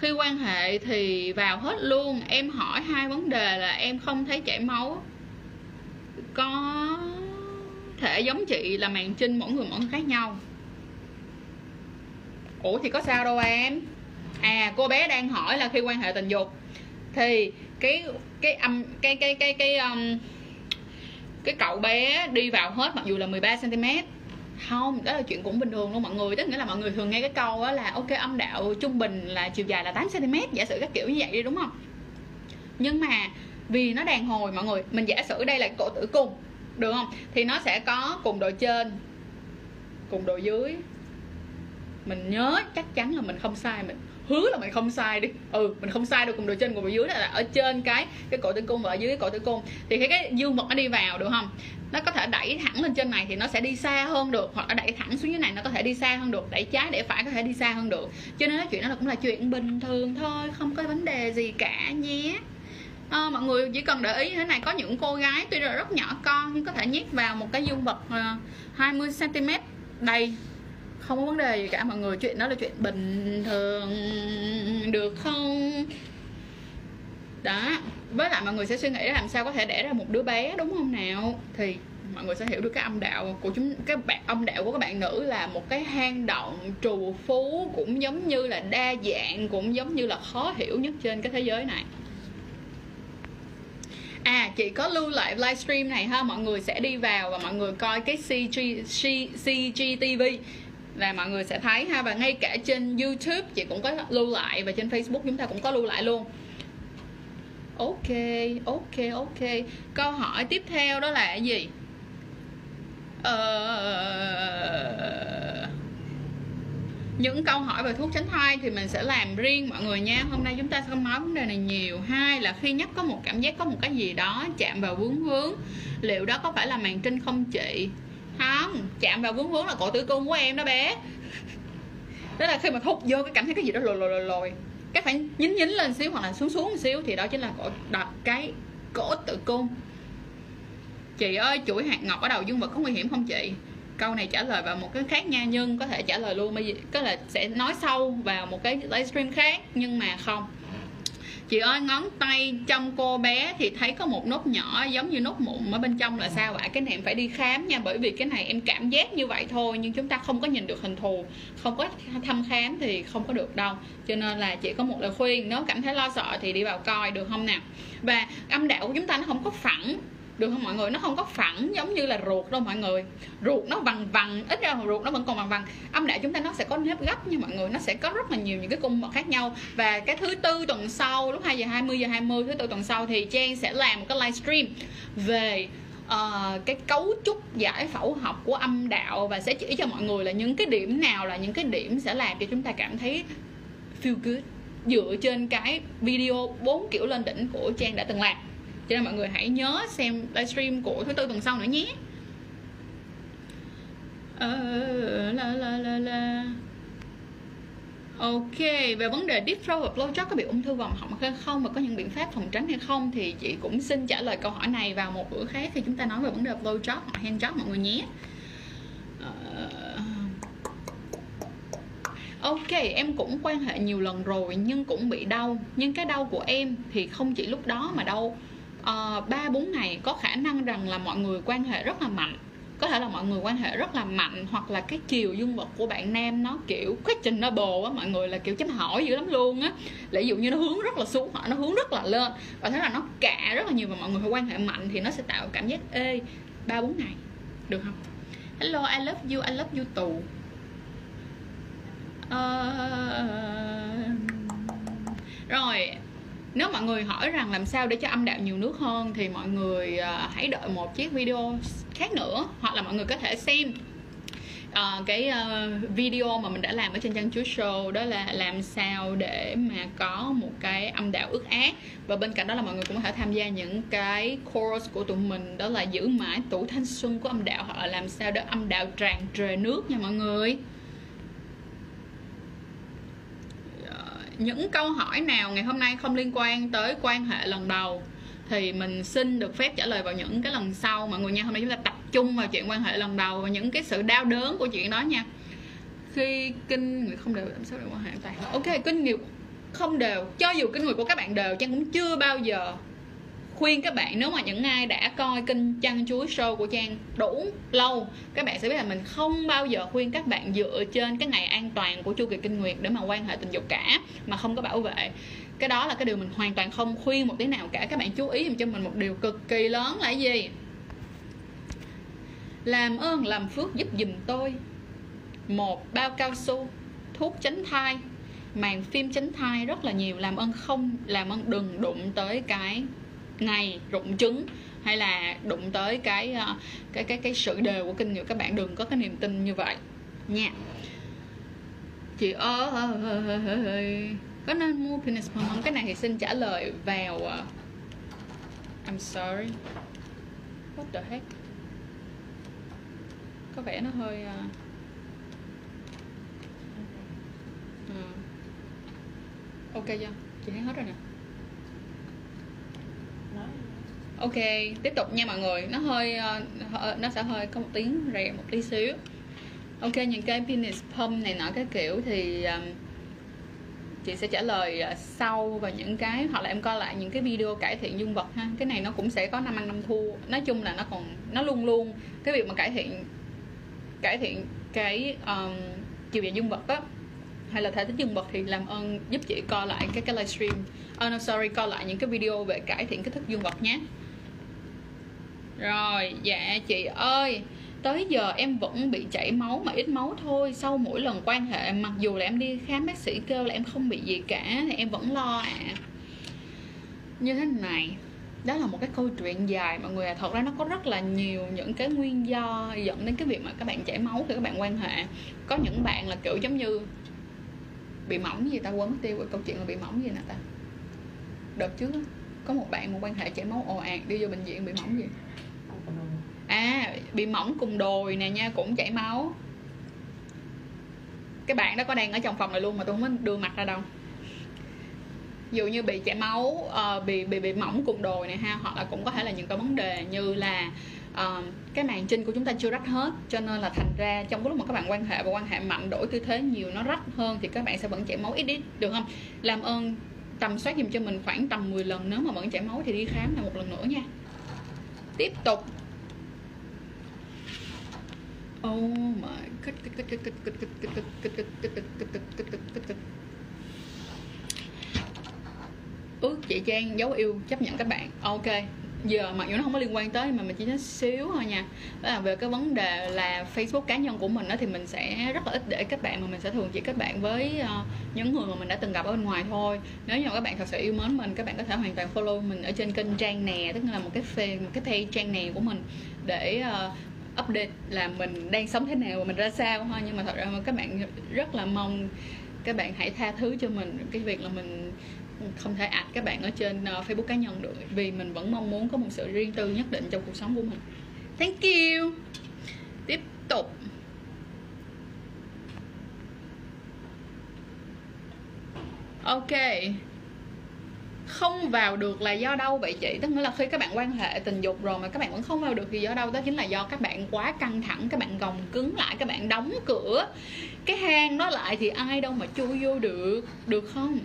khi quan hệ thì vào hết luôn. Em hỏi 2 vấn đề là em không thấy chảy máu, có thể giống chị là màng trinh, mỗi người khác nhau. Ủa thì có sao đâu em. À, cô bé đang hỏi là khi quan hệ tình dục thì cái cậu bé đi vào hết mặc dù là 13 cm. Không, đó là chuyện cũng bình thường luôn mọi người. Tức nghĩa là mọi người thường nghe cái câu đó là ok, âm đạo trung bình là chiều dài là 8 cm, giả sử các kiểu như vậy đi, đúng không? Nhưng mà vì nó đàn hồi mọi người, mình giả sử đây là cổ tử cung, được không? Thì nó sẽ có cùng độ trên, cùng độ dưới. Mình nhớ chắc chắn là mình không sai, mình hứa là mình không sai đi. Ừ, mình không sai được, cùng độ trên cùng độ dưới là ở trên cái cổ tử cung và ở dưới cái cổ tử cung. Thì cái dương vật nó đi vào, được không? Nó có thể đẩy thẳng lên trên này thì nó sẽ đi xa hơn được, hoặc nó đẩy thẳng xuống dưới này nó có thể đi xa hơn được, đẩy trái đẩy phải có thể đi xa hơn được. Cho nên nói chuyện đó là cũng là chuyện bình thường thôi, không có vấn đề gì cả nhé. À, mọi người chỉ cần để ý như thế này, có những cô gái tuy là rất nhỏ con nhưng có thể nhét vào một cái dương vật 20 cm đầy, không có vấn đề gì cả mọi người. Chuyện đó là chuyện bình thường, được không? Đó, với lại mọi người sẽ suy nghĩ làm sao có thể đẻ ra một đứa bé, đúng không nào? Thì mọi người sẽ hiểu được cái âm đạo của âm đạo của các bạn nữ là một cái hang động trù phú, cũng giống như là đa dạng, cũng giống như là khó hiểu nhất trên cái thế giới này. À, chị có lưu lại livestream này ha, mọi người sẽ đi vào và mọi người coi cái CGTV là mọi người sẽ thấy ha. Và ngay cả trên YouTube chị cũng có lưu lại, và trên Facebook chúng ta cũng có lưu lại luôn. Ok, ok, ok. Câu hỏi tiếp theo đó là cái gì? Những câu hỏi về thuốc tránh thai thì mình sẽ làm riêng mọi người nha. Hôm nay chúng ta sẽ không nói vấn đề này nhiều. Hai là khi nhắc có một cảm giác có một cái gì đó chạm vào vướng vướng, liệu đó có phải là màng trinh không chị? Không, chạm vào vướng vướng là cổ tử cung của em đó bé. Đó là khi mà hút vô cái cảm thấy cái gì đó lồi, cái phải nhín nhín lên xíu hoặc là xuống xíu thì đó chính là cái cổ tử cung. Chị ơi, chuỗi hạt ngọc ở đầu dương vật có nguy hiểm không chị? Câu này trả lời vào một cái khác nha, nhưng có thể trả lời luôn bây giờ, có là sẽ nói sâu vào một cái livestream khác, nhưng mà không. Chị ơi, ngón tay trong cô bé thì thấy có một nốt nhỏ giống như nốt mụn ở bên trong là sao ạ? Cái này em phải đi khám nha, bởi vì cái này em cảm giác như vậy thôi, nhưng chúng ta không có nhìn được hình thù, không có thăm khám thì không có được đâu. Cho nên là chị có một lời khuyên, nếu cảm thấy lo sợ thì đi vào coi, được không nào? Và âm đạo của chúng ta nó không có phẳng, được không mọi người? Nó không có phẳng giống như là ruột đâu mọi người. Ruột nó bằng bằng, ít ra ruột nó vẫn còn bằng bằng. Âm đạo chúng ta nó sẽ có nếp gấp nha mọi người. Nó sẽ có rất là nhiều những cái cung bậc khác nhau. Và cái thứ tư tuần sau lúc 20h20 thứ tư tuần sau thì Trang sẽ làm một cái livestream về cái cấu trúc giải phẫu học của âm đạo, và sẽ chỉ cho mọi người là những cái điểm nào là những cái điểm sẽ làm cho chúng ta cảm thấy feel good, dựa trên cái video 4 kiểu lên đỉnh của Trang đã từng làm. Cho nên mọi người hãy nhớ xem livestream của thứ tư tuần sau nữa nhé. Ok, về vấn đề deep throat và blowjob có bị ung thư vòm họng hay không và có những biện pháp phòng tránh hay không thì chị cũng xin trả lời câu hỏi này vào một bữa khác khi chúng ta nói về vấn đề blowjob hoặc handjob mọi người nhé. Ok, em cũng quan hệ nhiều lần rồi nhưng cũng bị đau. Nhưng cái đau của em thì không chỉ lúc đó mà đau 3-4 ngày, có khả năng rằng là mọi người quan hệ rất là mạnh. Có thể là mọi người quan hệ rất là mạnh, hoặc là cái chiều dương vật của bạn nam nó kiểu questionable á mọi người, là kiểu chấm hỏi dữ lắm luôn á. Ví dụ như nó hướng rất là xuống hoặc nó hướng rất là lên, và thế là nó cạ rất là nhiều, và mọi người quan hệ mạnh thì nó sẽ tạo cảm giác ê 3-4 ngày, được không? Hello, I love you tù. Rồi, nếu mọi người hỏi rằng làm sao để cho âm đạo nhiều nước hơn thì mọi người hãy đợi một chiếc video khác nữa, hoặc là mọi người có thể xem cái video mà mình đã làm ở trên Chanh Chuối Show, đó là làm sao để mà có một cái âm đạo ướt át. Và bên cạnh đó là mọi người cũng có thể tham gia những cái course của tụi mình, đó là giữ mãi tuổi thanh xuân của âm đạo, hoặc là làm sao để âm đạo tràn trề nước nha mọi người. Những câu hỏi nào ngày hôm nay không liên quan tới quan hệ lần đầu thì mình xin được phép trả lời vào những cái lần sau mọi người nha. Hôm nay chúng ta tập trung vào chuyện quan hệ lần đầu và những cái sự đau đớn của chuyện đó nha. Khi kinh nguyệt không đều, làm sao để quan hệ ta? Ok, kinh nguyệt không đều, cho dù kinh nguyệt của các bạn đều, Trang cũng chưa bao giờ khuyên các bạn, nếu mà những ai đã coi kênh Chanh Chuối Show của Trang đủ lâu, các bạn sẽ biết là mình không bao giờ khuyên các bạn dựa trên cái ngày an toàn của chu kỳ kinh nguyệt để mà quan hệ tình dục cả mà không có bảo vệ. Cái đó là cái điều mình hoàn toàn không khuyên một tí nào cả. Các bạn chú ý dùm cho mình một điều cực kỳ lớn là gì? Làm ơn làm phước giúp giùm tôi một bao cao su, thuốc tránh thai, màn phim tránh thai rất là nhiều. Làm ơn không, làm ơn đừng đụng tới cái ngày rụng trứng hay là đụng tới cái sự đều của kinh nghiệm. Các bạn đừng có cái niềm tin như vậy nha. Chị ơi, có nên mua penis pump không? Cái này thì xin trả lời vào I'm sorry, what the heck. Có vẻ nó hơi ok chưa? Chị thấy hết rồi nè. Ok, tiếp tục nha mọi người. Nó hơi nó sẽ hơi có một tiếng rè một tí xíu. Ok, những cái penis pump này nọ cái kiểu thì chị sẽ trả lời sau, và những cái hoặc là em coi lại những cái video cải thiện dương vật ha. Cái này nó cũng sẽ có năm ăn năm thua. Nói chung là nó còn luôn luôn cái việc mà cải thiện cái chiều dài dương vật á, hay là thể tích dương vật, thì làm ơn giúp chị coi lại cái livestream, no sorry, coi lại những cái video về cải thiện kích thước dương vật nhé. Rồi, dạ chị ơi, tới giờ em vẫn bị chảy máu mà ít máu thôi sau mỗi lần quan hệ, mặc dù là em đi khám bác sĩ kêu là em không bị gì cả thì em vẫn lo ạ. Như thế này, đó là một cái câu chuyện dài mọi người. Thật ra nó có rất là nhiều những cái nguyên do dẫn đến cái việc mà các bạn chảy máu khi các bạn quan hệ. Có những bạn là kiểu giống như bị mỏng gì ta, quên mất tiêu rồi câu chuyện là bị mỏng gì nè ta. Đợt trước có một bạn mà quan hệ chảy máu ồ ạt, đi vô bệnh viện bị mỏng gì, bị mỏng cùng đồi nè nha, cũng chảy máu. Cái bạn đó có đang ở trong phòng này luôn mà tôi không có đưa mặt ra đâu. Ví dụ như bị chảy máu, bị mỏng cùng đồi này ha, hoặc là cũng có thể là những cái vấn đề như là cái màng trinh của chúng ta chưa rách hết, cho nên là thành ra trong lúc mà các bạn quan hệ và quan hệ mạnh, đổi tư thế nhiều, nó rách hơn thì các bạn sẽ vẫn chảy máu ít ít, được không? Làm ơn tầm soát giùm cho mình khoảng tầm 10 lần, nếu mà vẫn chảy máu thì đi khám lại một lần nữa nha. Tiếp tục. Oh my god. Ước chị Trang dấu yêu chấp nhận các bạn. Ok, giờ mặc dù nó không có liên quan tới mà mình chỉ nói xíu thôi nha. Đó là về cái vấn đề là Facebook cá nhân của mình đó, thì mình sẽ rất là ít để kết bạn, mà mình sẽ thường chỉ kết bạn với những người mà mình đã từng gặp ở bên ngoài thôi. Nếu như các bạn thật sự yêu mến mình, các bạn có thể hoàn toàn follow mình ở trên kênh Trang nè, tức là một cái page Trang nè của mình, để update là mình đang sống thế nào và mình ra sao thôi. Nhưng mà thật ra các bạn, rất là mong các bạn hãy tha thứ cho mình cái việc là mình không thể ạch các bạn ở trên Facebook cá nhân được, vì mình vẫn mong muốn có một sự riêng tư nhất định trong cuộc sống của mình. Thank you. Tiếp tục. Ok, không vào được là do đâu vậy chị? Tức nghĩa là khi các bạn quan hệ tình dục rồi mà các bạn vẫn không vào được thì do đâu? Đó chính là do các bạn quá căng thẳng, các bạn gồng cứng lại, các bạn đóng cửa cái hang đó lại thì ai đâu mà chui vô được, được không?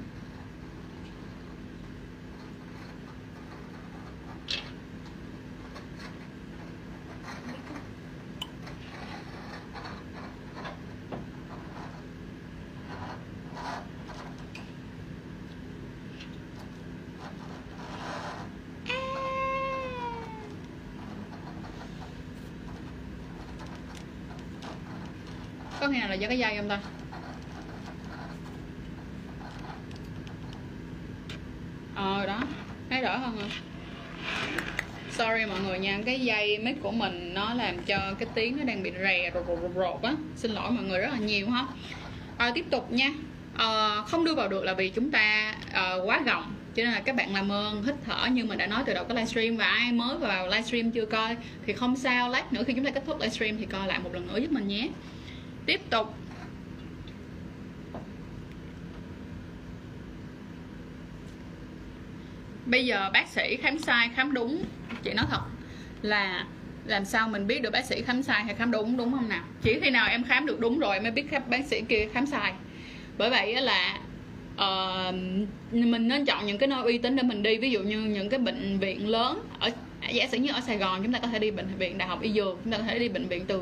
Có nghe là do cái dây không ta? Đó, thấy rõ hơn rồi. Sorry mọi người nha, cái dây mic của mình nó làm cho cái tiếng nó đang bị rè rột á. Xin lỗi mọi người rất là nhiều ha. Tiếp tục nha. Không đưa vào được là vì chúng ta quá gồng, cho nên là các bạn làm ơn hít thở như mình đã nói từ đầu cái livestream, và ai mới vào livestream chưa coi thì không sao, lát nữa khi chúng ta kết thúc livestream thì coi lại một lần nữa giúp mình nhé. Tiếp tục. Bây giờ bác sĩ khám sai khám đúng, chị nói thật là làm sao mình biết được bác sĩ khám sai hay khám đúng, đúng không nào? Chỉ khi nào em khám được đúng rồi mới biết bác sĩ kia khám sai. Bởi vậy là mình nên chọn những cái nơi uy tín để mình đi. Ví dụ như những cái bệnh viện lớn, ở giả sử như ở Sài Gòn chúng ta có thể đi bệnh viện Đại học Y Dược, chúng ta có thể đi bệnh viện Từ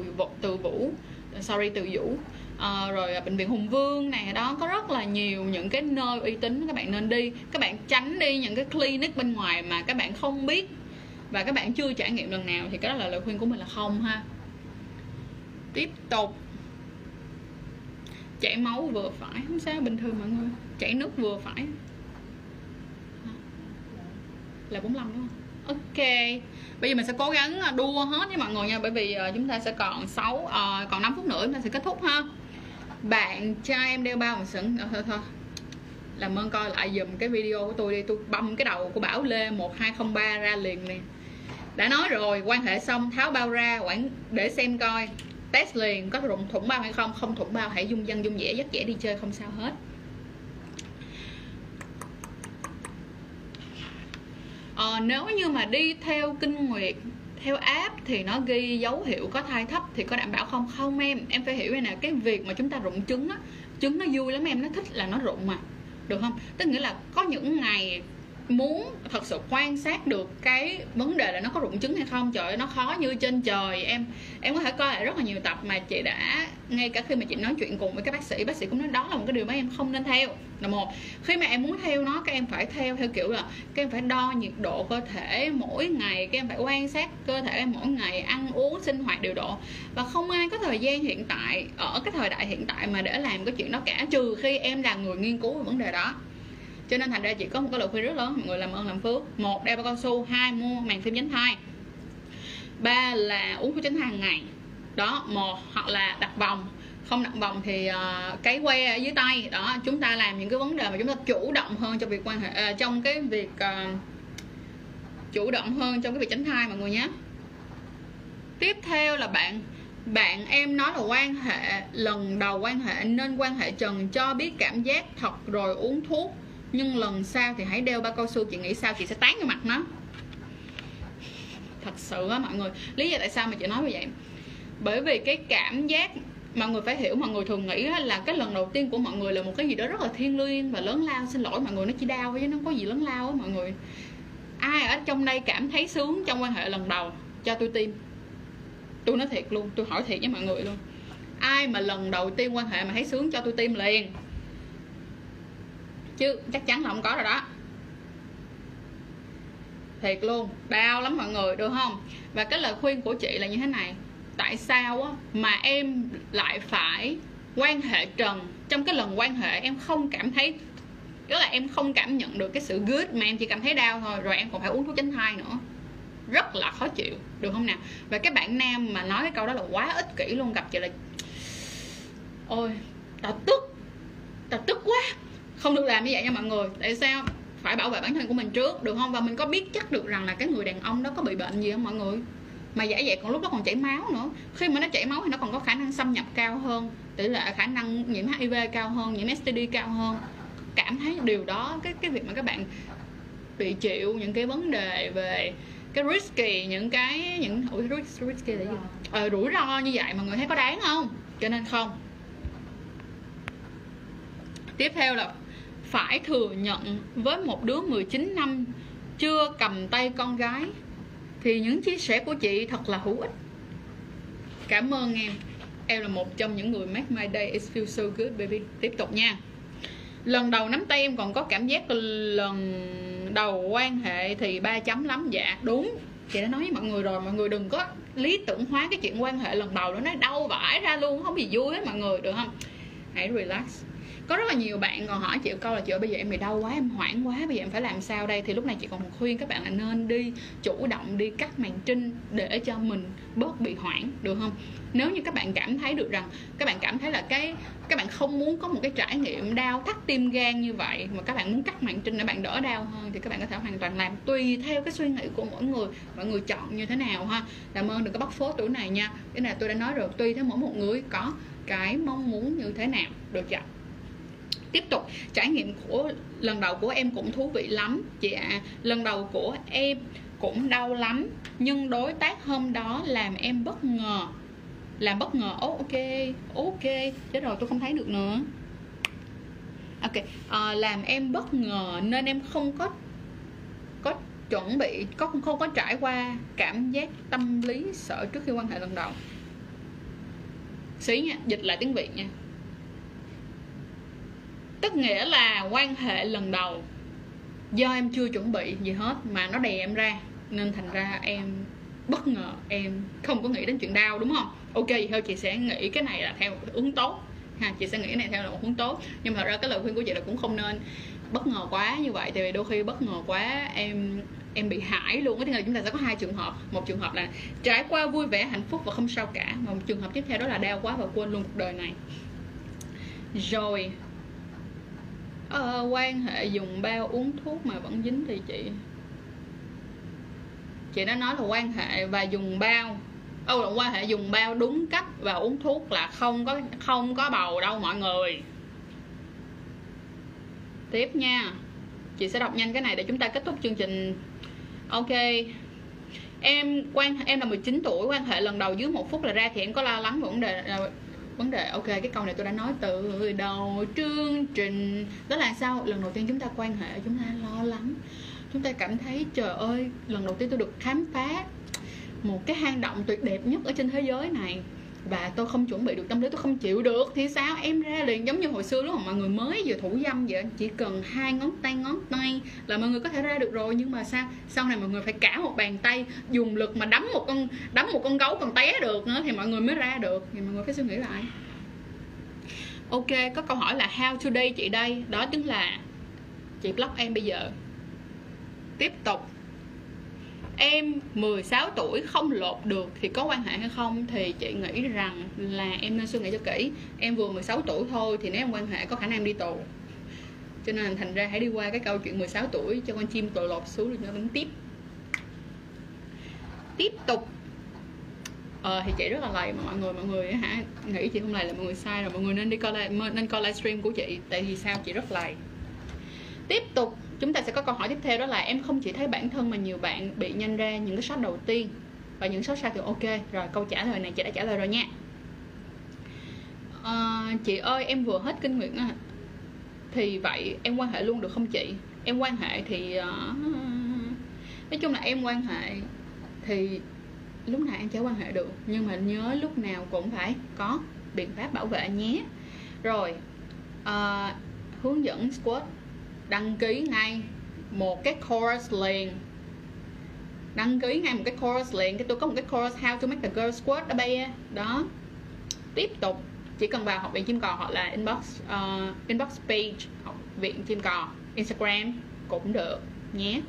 Dũ, rồi bệnh viện Hùng Vương này đó, có rất là nhiều những cái nơi uy tín các bạn nên đi. Các bạn tránh đi những cái clinic bên ngoài mà các bạn không biết và các bạn chưa trải nghiệm lần nào, thì cái đó là lời khuyên của mình là không ha. Tiếp tục, chảy máu vừa phải, không sao, bình thường mọi người. Chảy nước vừa phải là 45 đúng không? Ok, bây giờ mình sẽ cố gắng đua hết với mọi người nha. Bởi vì chúng ta sẽ còn 5 phút nữa chúng ta sẽ kết thúc ha. Bạn trai em đeo bao một sừng. Thôi, làm ơn coi lại dùm cái video của tôi đi. Tôi băm cái đầu của Bảo Lê 1203 ra liền nè. Đã nói rồi, quan hệ xong tháo bao ra để xem coi, test liền có thủng bao hay không. Không thủng bao hãy dung dân dung dẻ, dắt dẻ đi chơi không sao hết. Nếu như mà đi theo kinh nguyệt theo app thì nó ghi dấu hiệu có thai thấp thì có đảm bảo không? Không em phải hiểu nè, cái việc mà chúng ta rụng trứng á, trứng nó vui lắm em, nó thích là nó rụng mà, được không? Tức nghĩa là có những ngày muốn thật sự quan sát được cái vấn đề là nó có rụng trứng hay không, trời ơi nó khó như trên trời. Em có thể coi lại rất là nhiều tập mà chị đã, ngay cả khi mà chị nói chuyện cùng với các bác sĩ cũng nói đó là một cái điều mà em không nên theo. Là một, khi mà em muốn theo nó, các em phải theo theo kiểu là các em phải đo nhiệt độ cơ thể mỗi ngày, các em phải quan sát cơ thể em mỗi ngày, ăn uống sinh hoạt điều độ, và không ai có thời gian hiện tại ở cái thời đại hiện tại mà để làm cái chuyện đó cả, trừ khi em là người nghiên cứu về vấn đề đó. Cho nên thành ra chị có một cái lời khuyên rất lớn, mọi người làm ơn làm phước. 1. Đeo bao cao su. 2. Mua màng phim tránh thai. 3. Là uống thuốc tránh thai hàng ngày. Đó, một hoặc là đặt vòng. Không đặt vòng thì cái que ở dưới tay. Đó, chúng ta làm những cái vấn đề mà chúng ta chủ động hơn trong việc quan hệ, trong cái việc chủ động hơn trong cái việc tránh thai mọi người nhé. Tiếp theo là bạn em nói là quan hệ lần đầu quan hệ nên quan hệ trần cho biết cảm giác thật rồi uống thuốc. Nhưng lần sau thì hãy đeo bao cao su. Chị nghĩ sao? Chị sẽ tán vô mặt nó. Thật sự á mọi người. Lý do tại sao mà chị nói như vậy, bởi vì cái cảm giác, mọi người phải hiểu, mọi người thường nghĩ là cái lần đầu tiên của mọi người là một cái gì đó rất là thiêng liêng và lớn lao. Xin lỗi mọi người, nó chỉ đau chứ nó không có gì lớn lao á mọi người. Ai ở trong đây cảm thấy sướng trong quan hệ lần đầu cho tôi tim. Tôi nói thiệt luôn, tôi hỏi thiệt với mọi người luôn. Ai mà lần đầu tiên quan hệ mà thấy sướng cho tôi tim liền, chứ chắc chắn là không có rồi đó, thiệt luôn, đau lắm mọi người, được không? Và cái lời khuyên của chị là như thế này, tại sao mà em lại phải quan hệ trần? Trong cái lần quan hệ em không cảm thấy, tức là em không cảm nhận được cái sự good mà em chỉ cảm thấy đau thôi, rồi em còn phải uống thuốc tránh thai nữa, rất là khó chịu, được không nào? Và cái bạn nam mà nói cái câu đó là quá ích kỷ luôn, gặp chị là ôi tao tức quá, không được làm như vậy nha mọi người. Tại sao? Phải bảo vệ bản thân của mình trước, được không? Và mình có biết chắc được rằng là cái người đàn ông đó có bị bệnh gì không mọi người, mà giả vậy còn lúc đó còn chảy máu nữa. Khi mà nó chảy máu thì nó còn có khả năng xâm nhập cao hơn, tỷ lệ khả năng nhiễm HIV cao hơn, nhiễm STD cao hơn. Cảm thấy điều đó, cái việc mà các bạn bị chịu những cái vấn đề về cái risky, những risky là gì? Rủi ro như vậy mọi người thấy có đáng không? Cho nên không. Tiếp theo là phải thừa nhận với một đứa 19 năm chưa cầm tay con gái thì những chia sẻ của chị thật là hữu ích. Cảm ơn em. Em là một trong những người make my day, it feels so good baby. Tiếp tục nha. Lần đầu nắm tay em còn có cảm giác lần đầu quan hệ thì 3 chấm lắm. Dạ đúng, chị đã nói với mọi người rồi, mọi người đừng có lý tưởng hóa cái chuyện quan hệ lần đầu nữa, nó đau vãi ra luôn, không gì vui hết mọi người, được không? Hãy relax. Có rất là nhiều bạn còn hỏi chị câu là chị ơi bây giờ em bị đau quá, em hoảng quá, bây giờ em phải làm sao đây? Thì lúc này chị còn khuyên các bạn là nên đi chủ động đi cắt màng trinh để cho mình bớt bị hoảng, được không? Nếu như các bạn cảm thấy được rằng các bạn cảm thấy là các bạn không muốn có một cái trải nghiệm đau thắt tim gan như vậy mà các bạn muốn cắt màng trinh để bạn đỡ đau hơn thì các bạn có thể hoàn toàn làm, tùy theo cái suy nghĩ của mỗi người, mọi người chọn như thế nào ha. Làm ơn đừng có bắt phốt tuổi này nha, cái này tôi đã nói rồi, tùy theo mỗi một người có cái mong muốn như thế nào, được chưa? Tiếp tục, trải nghiệm của lần đầu của em cũng thú vị lắm chị ạ. Lần đầu của em cũng đau lắm, nhưng đối tác hôm đó làm em bất ngờ. Làm bất ngờ, ok, chết rồi tôi không thấy được nữa. Ok, làm em bất ngờ nên em không có chuẩn bị, không có trải qua cảm giác tâm lý sợ trước khi quan hệ lần đầu. Xí nha, dịch lại tiếng Việt nha. Tức nghĩa là quan hệ lần đầu do em chưa chuẩn bị gì hết mà nó đè em ra, nên thành ra em bất ngờ, em không có nghĩ đến chuyện đau, đúng không? Ok, vậy thôi chị sẽ nghĩ cái này là theo một hướng tốt ha, chị sẽ nghĩ cái này theo là một hướng tốt. Nhưng mà thật ra cái lời khuyên của chị là cũng không nên bất ngờ quá như vậy, tại vì đôi khi bất ngờ quá em bị hãi luôn. Thế nên là chúng ta sẽ có hai trường hợp, một trường hợp là trải qua vui vẻ hạnh phúc và không sao cả, và một trường hợp tiếp theo đó là đau quá và quên luôn cuộc đời này. Rồi quan hệ dùng bao uống thuốc mà vẫn dính thì chị đã nói là quan hệ và dùng bao, quan hệ dùng bao đúng cách và uống thuốc là không có bầu đâu mọi người. Tiếp nha, chị sẽ đọc nhanh cái này để chúng ta kết thúc chương trình. Ok, em là 19 tuổi, quan hệ lần đầu dưới 1 phút là ra thì em có lo lắng vấn đề. Ok, cái câu này tôi đã nói từ đầu chương trình, đó là sao lần đầu tiên chúng ta quan hệ chúng ta lo lắng, chúng ta cảm thấy trời ơi lần đầu tiên tôi được khám phá một cái hang động tuyệt đẹp nhất ở trên thế giới này và tôi không chuẩn bị được tâm lý, tôi không chịu được thì sao em ra liền. Giống như hồi xưa lúc mà mọi người mới vừa thủ dâm vậy, chỉ cần 2 ngón tay là mọi người có thể ra được rồi. Nhưng mà sao sau này mọi người phải cả một bàn tay dùng lực mà đấm một con gấu còn té được nữa thì mọi người mới ra được, thì mọi người phải suy nghĩ lại. Ok, có câu hỏi là how to date chị đây, đó chính là chị block em bây giờ. Tiếp tục, em 16 tuổi không lột được thì có quan hệ hay không, thì chị nghĩ rằng là em nên suy nghĩ cho kỹ. Em vừa 16 tuổi thôi thì nếu em quan hệ có khả năng em đi tù, cho nên thành ra hãy đi qua cái câu chuyện 16 tuổi cho con chim tội lột xuống rồi nó bắn tiếp. Tiếp tục, thì chị rất là lầy mà mọi người nghĩ chị không lầy là mọi người sai rồi, mọi người nên coi livestream của chị, tại vì sao chị rất lầy. Tiếp tục, chúng ta sẽ có câu hỏi tiếp theo, đó là em không chỉ thấy bản thân mà nhiều bạn bị nhanh ra những cái shot đầu tiên và những shot sau thì ok. Rồi câu trả lời này chị đã trả lời rồi nha. Chị ơi em vừa hết kinh nguyệt thì vậy em quan hệ luôn được không chị? Em quan hệ thì nói chung là em quan hệ thì lúc nào em chả quan hệ được, nhưng mà nhớ lúc nào cũng phải có biện pháp bảo vệ nhé. Rồi hướng dẫn squat, đăng ký ngay một cái course liền, cái tôi có một cái course how to make the girl squat ở đây đó. Tiếp tục, chỉ cần vào Học viện Chim Cò hoặc là inbox page Học viện Chim Cò Instagram cũng được nhé.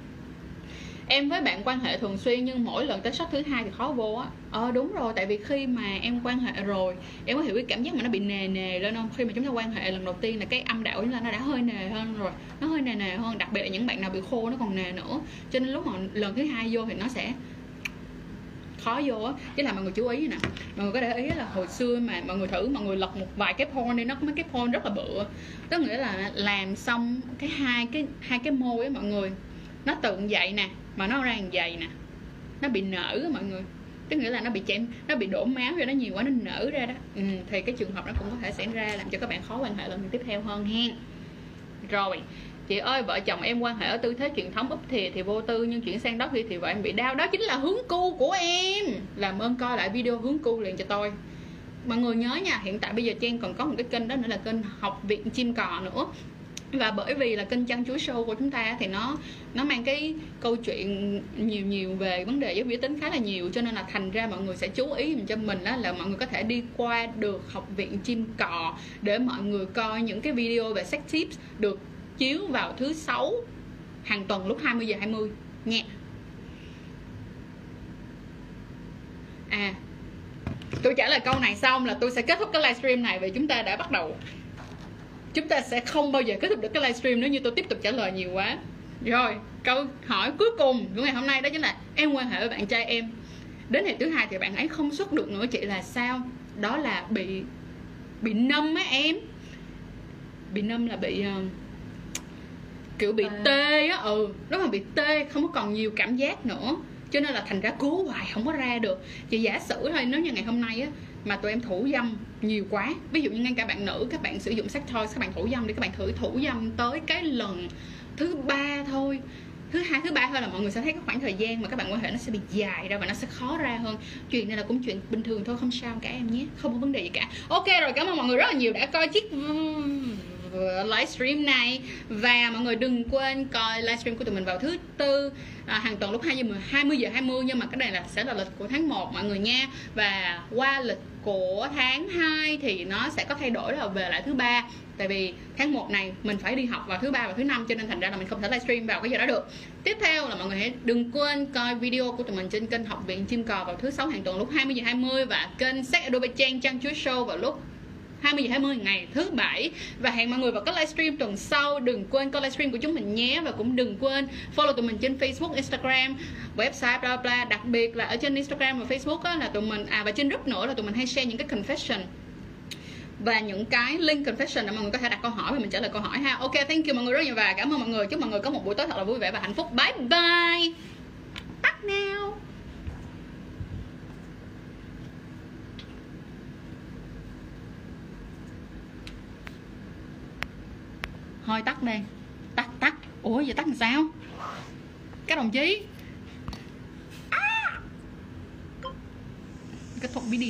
Em với bạn quan hệ thường xuyên nhưng mỗi lần tới shot thứ 2 thì khó vô á. Đúng rồi, tại vì khi mà em quan hệ rồi em có hiểu cái cảm giác mà nó bị nề lên không? Khi mà chúng ta quan hệ lần đầu tiên là cái âm đạo chúng ta nó đã hơi nề hơn rồi, nó hơi nề hơn, đặc biệt là những bạn nào bị khô nó còn nề nữa, cho nên lúc mà lần thứ 2 vô thì nó sẽ khó vô á. Chứ là mọi người chú ý nè, mọi người có để ý là hồi xưa mà mọi người lật một vài cái porn đi, nó có mấy cái porn rất là bựa, tức nghĩa là làm xong cái hai cái môi á mọi người, nó tượng vậy nè mà nó ra dày nè, nó bị nở mọi người, tức nghĩa là nó bị chém, nó bị đổ máu ra, nó nhiều quá nó nở ra đó. Thì cái trường hợp nó cũng có thể xảy ra làm cho các bạn khó quan hệ lần tiếp theo hơn hen. Rồi chị ơi vợ chồng em quan hệ ở tư thế truyền thống úp thìa thì vô tư, nhưng chuyển sang đó thì vợ em bị đau, đó chính là hướng cu của em. Làm ơn coi lại video hướng cu liền cho tôi. Mọi người nhớ nha, hiện tại bây giờ Trang còn có một cái kênh đó nữa là kênh Học viện Chim Cò nữa. Và bởi vì là kênh Chanh Chuối Show của chúng ta thì nó mang cái câu chuyện nhiều về vấn đề giới giới tính khá là nhiều, cho nên là thành ra mọi người sẽ chú ý cho mình đó là mọi người có thể đi qua được Học viện Chim Cò để mọi người coi những cái video về sex tips được chiếu vào thứ 6 hàng tuần lúc 20h20 nha. Tôi trả lời câu này xong là tôi sẽ kết thúc cái livestream này, vì chúng ta đã bắt đầu, chúng ta sẽ không bao giờ kết thúc được cái livestream nếu như tôi tiếp tục trả lời nhiều quá. Rồi câu hỏi cuối cùng của ngày hôm nay đó chính là em quan hệ với bạn trai em đến ngày thứ 2 thì bạn ấy không xuất được nữa, chị là sao? Đó là bị nâm á em, bị nâm là bị kiểu bị tê á, đó là bị tê, không có còn nhiều cảm giác nữa, cho nên là thành ra cố hoài không có ra được. Chị giả sử thôi, nếu như ngày hôm nay á mà tụi em thủ dâm nhiều quá. Ví dụ như ngay cả bạn nữ, các bạn sử dụng sex toys, các bạn thủ dâm đi, các bạn thử thủ dâm tới cái lần thứ ba thôi, thứ hai, thứ ba thôi là mọi người sẽ thấy cái khoảng thời gian mà các bạn quan hệ nó sẽ bị dài ra và nó sẽ khó ra hơn. Chuyện này là cũng chuyện bình thường thôi, không sao cả em nhé, không có vấn đề gì cả. Ok rồi, cảm ơn mọi người rất là nhiều đã coi chiếc livestream này. Và mọi người đừng quên coi livestream của tụi mình vào thứ tư hàng tuần lúc 20 giờ 20, nhưng mà cái này là sẽ là lịch của tháng 1 mọi người nha. Và qua lịch của tháng 2 thì nó sẽ có thay đổi là về lại thứ ba, tại vì tháng 1 này mình phải đi học vào thứ ba và thứ năm, cho nên thành ra là mình không thể livestream vào cái giờ đó được. Tiếp theo là mọi người hãy đừng quên coi video của tụi mình trên kênh Học viện Chim Cò vào thứ 6 hàng tuần lúc 20 giờ 20, và kênh Sách Adobe Trang Chanh Chuối Show vào lúc 20 giờ 20 ngày thứ bảy. Và hẹn mọi người vào các livestream tuần sau. Đừng quên coi livestream của chúng mình nhé. Và cũng đừng quên follow tụi mình trên Facebook, Instagram, website, bla bla. Đặc biệt là ở trên Instagram và Facebook á, là tụi mình và trên group nữa là tụi mình hay share những cái confession và những cái link confession để mọi người có thể đặt câu hỏi và mình trả lời câu hỏi ha. Ok, thank you mọi người rất nhiều và cảm ơn mọi người. Chúc mọi người có một buổi tối thật là vui vẻ và hạnh phúc. Bye bye. Tắt nào. Thôi tắt đây. Tắt tắt. Ủa giờ tắt làm sao? Các đồng chí. Kết thúc video.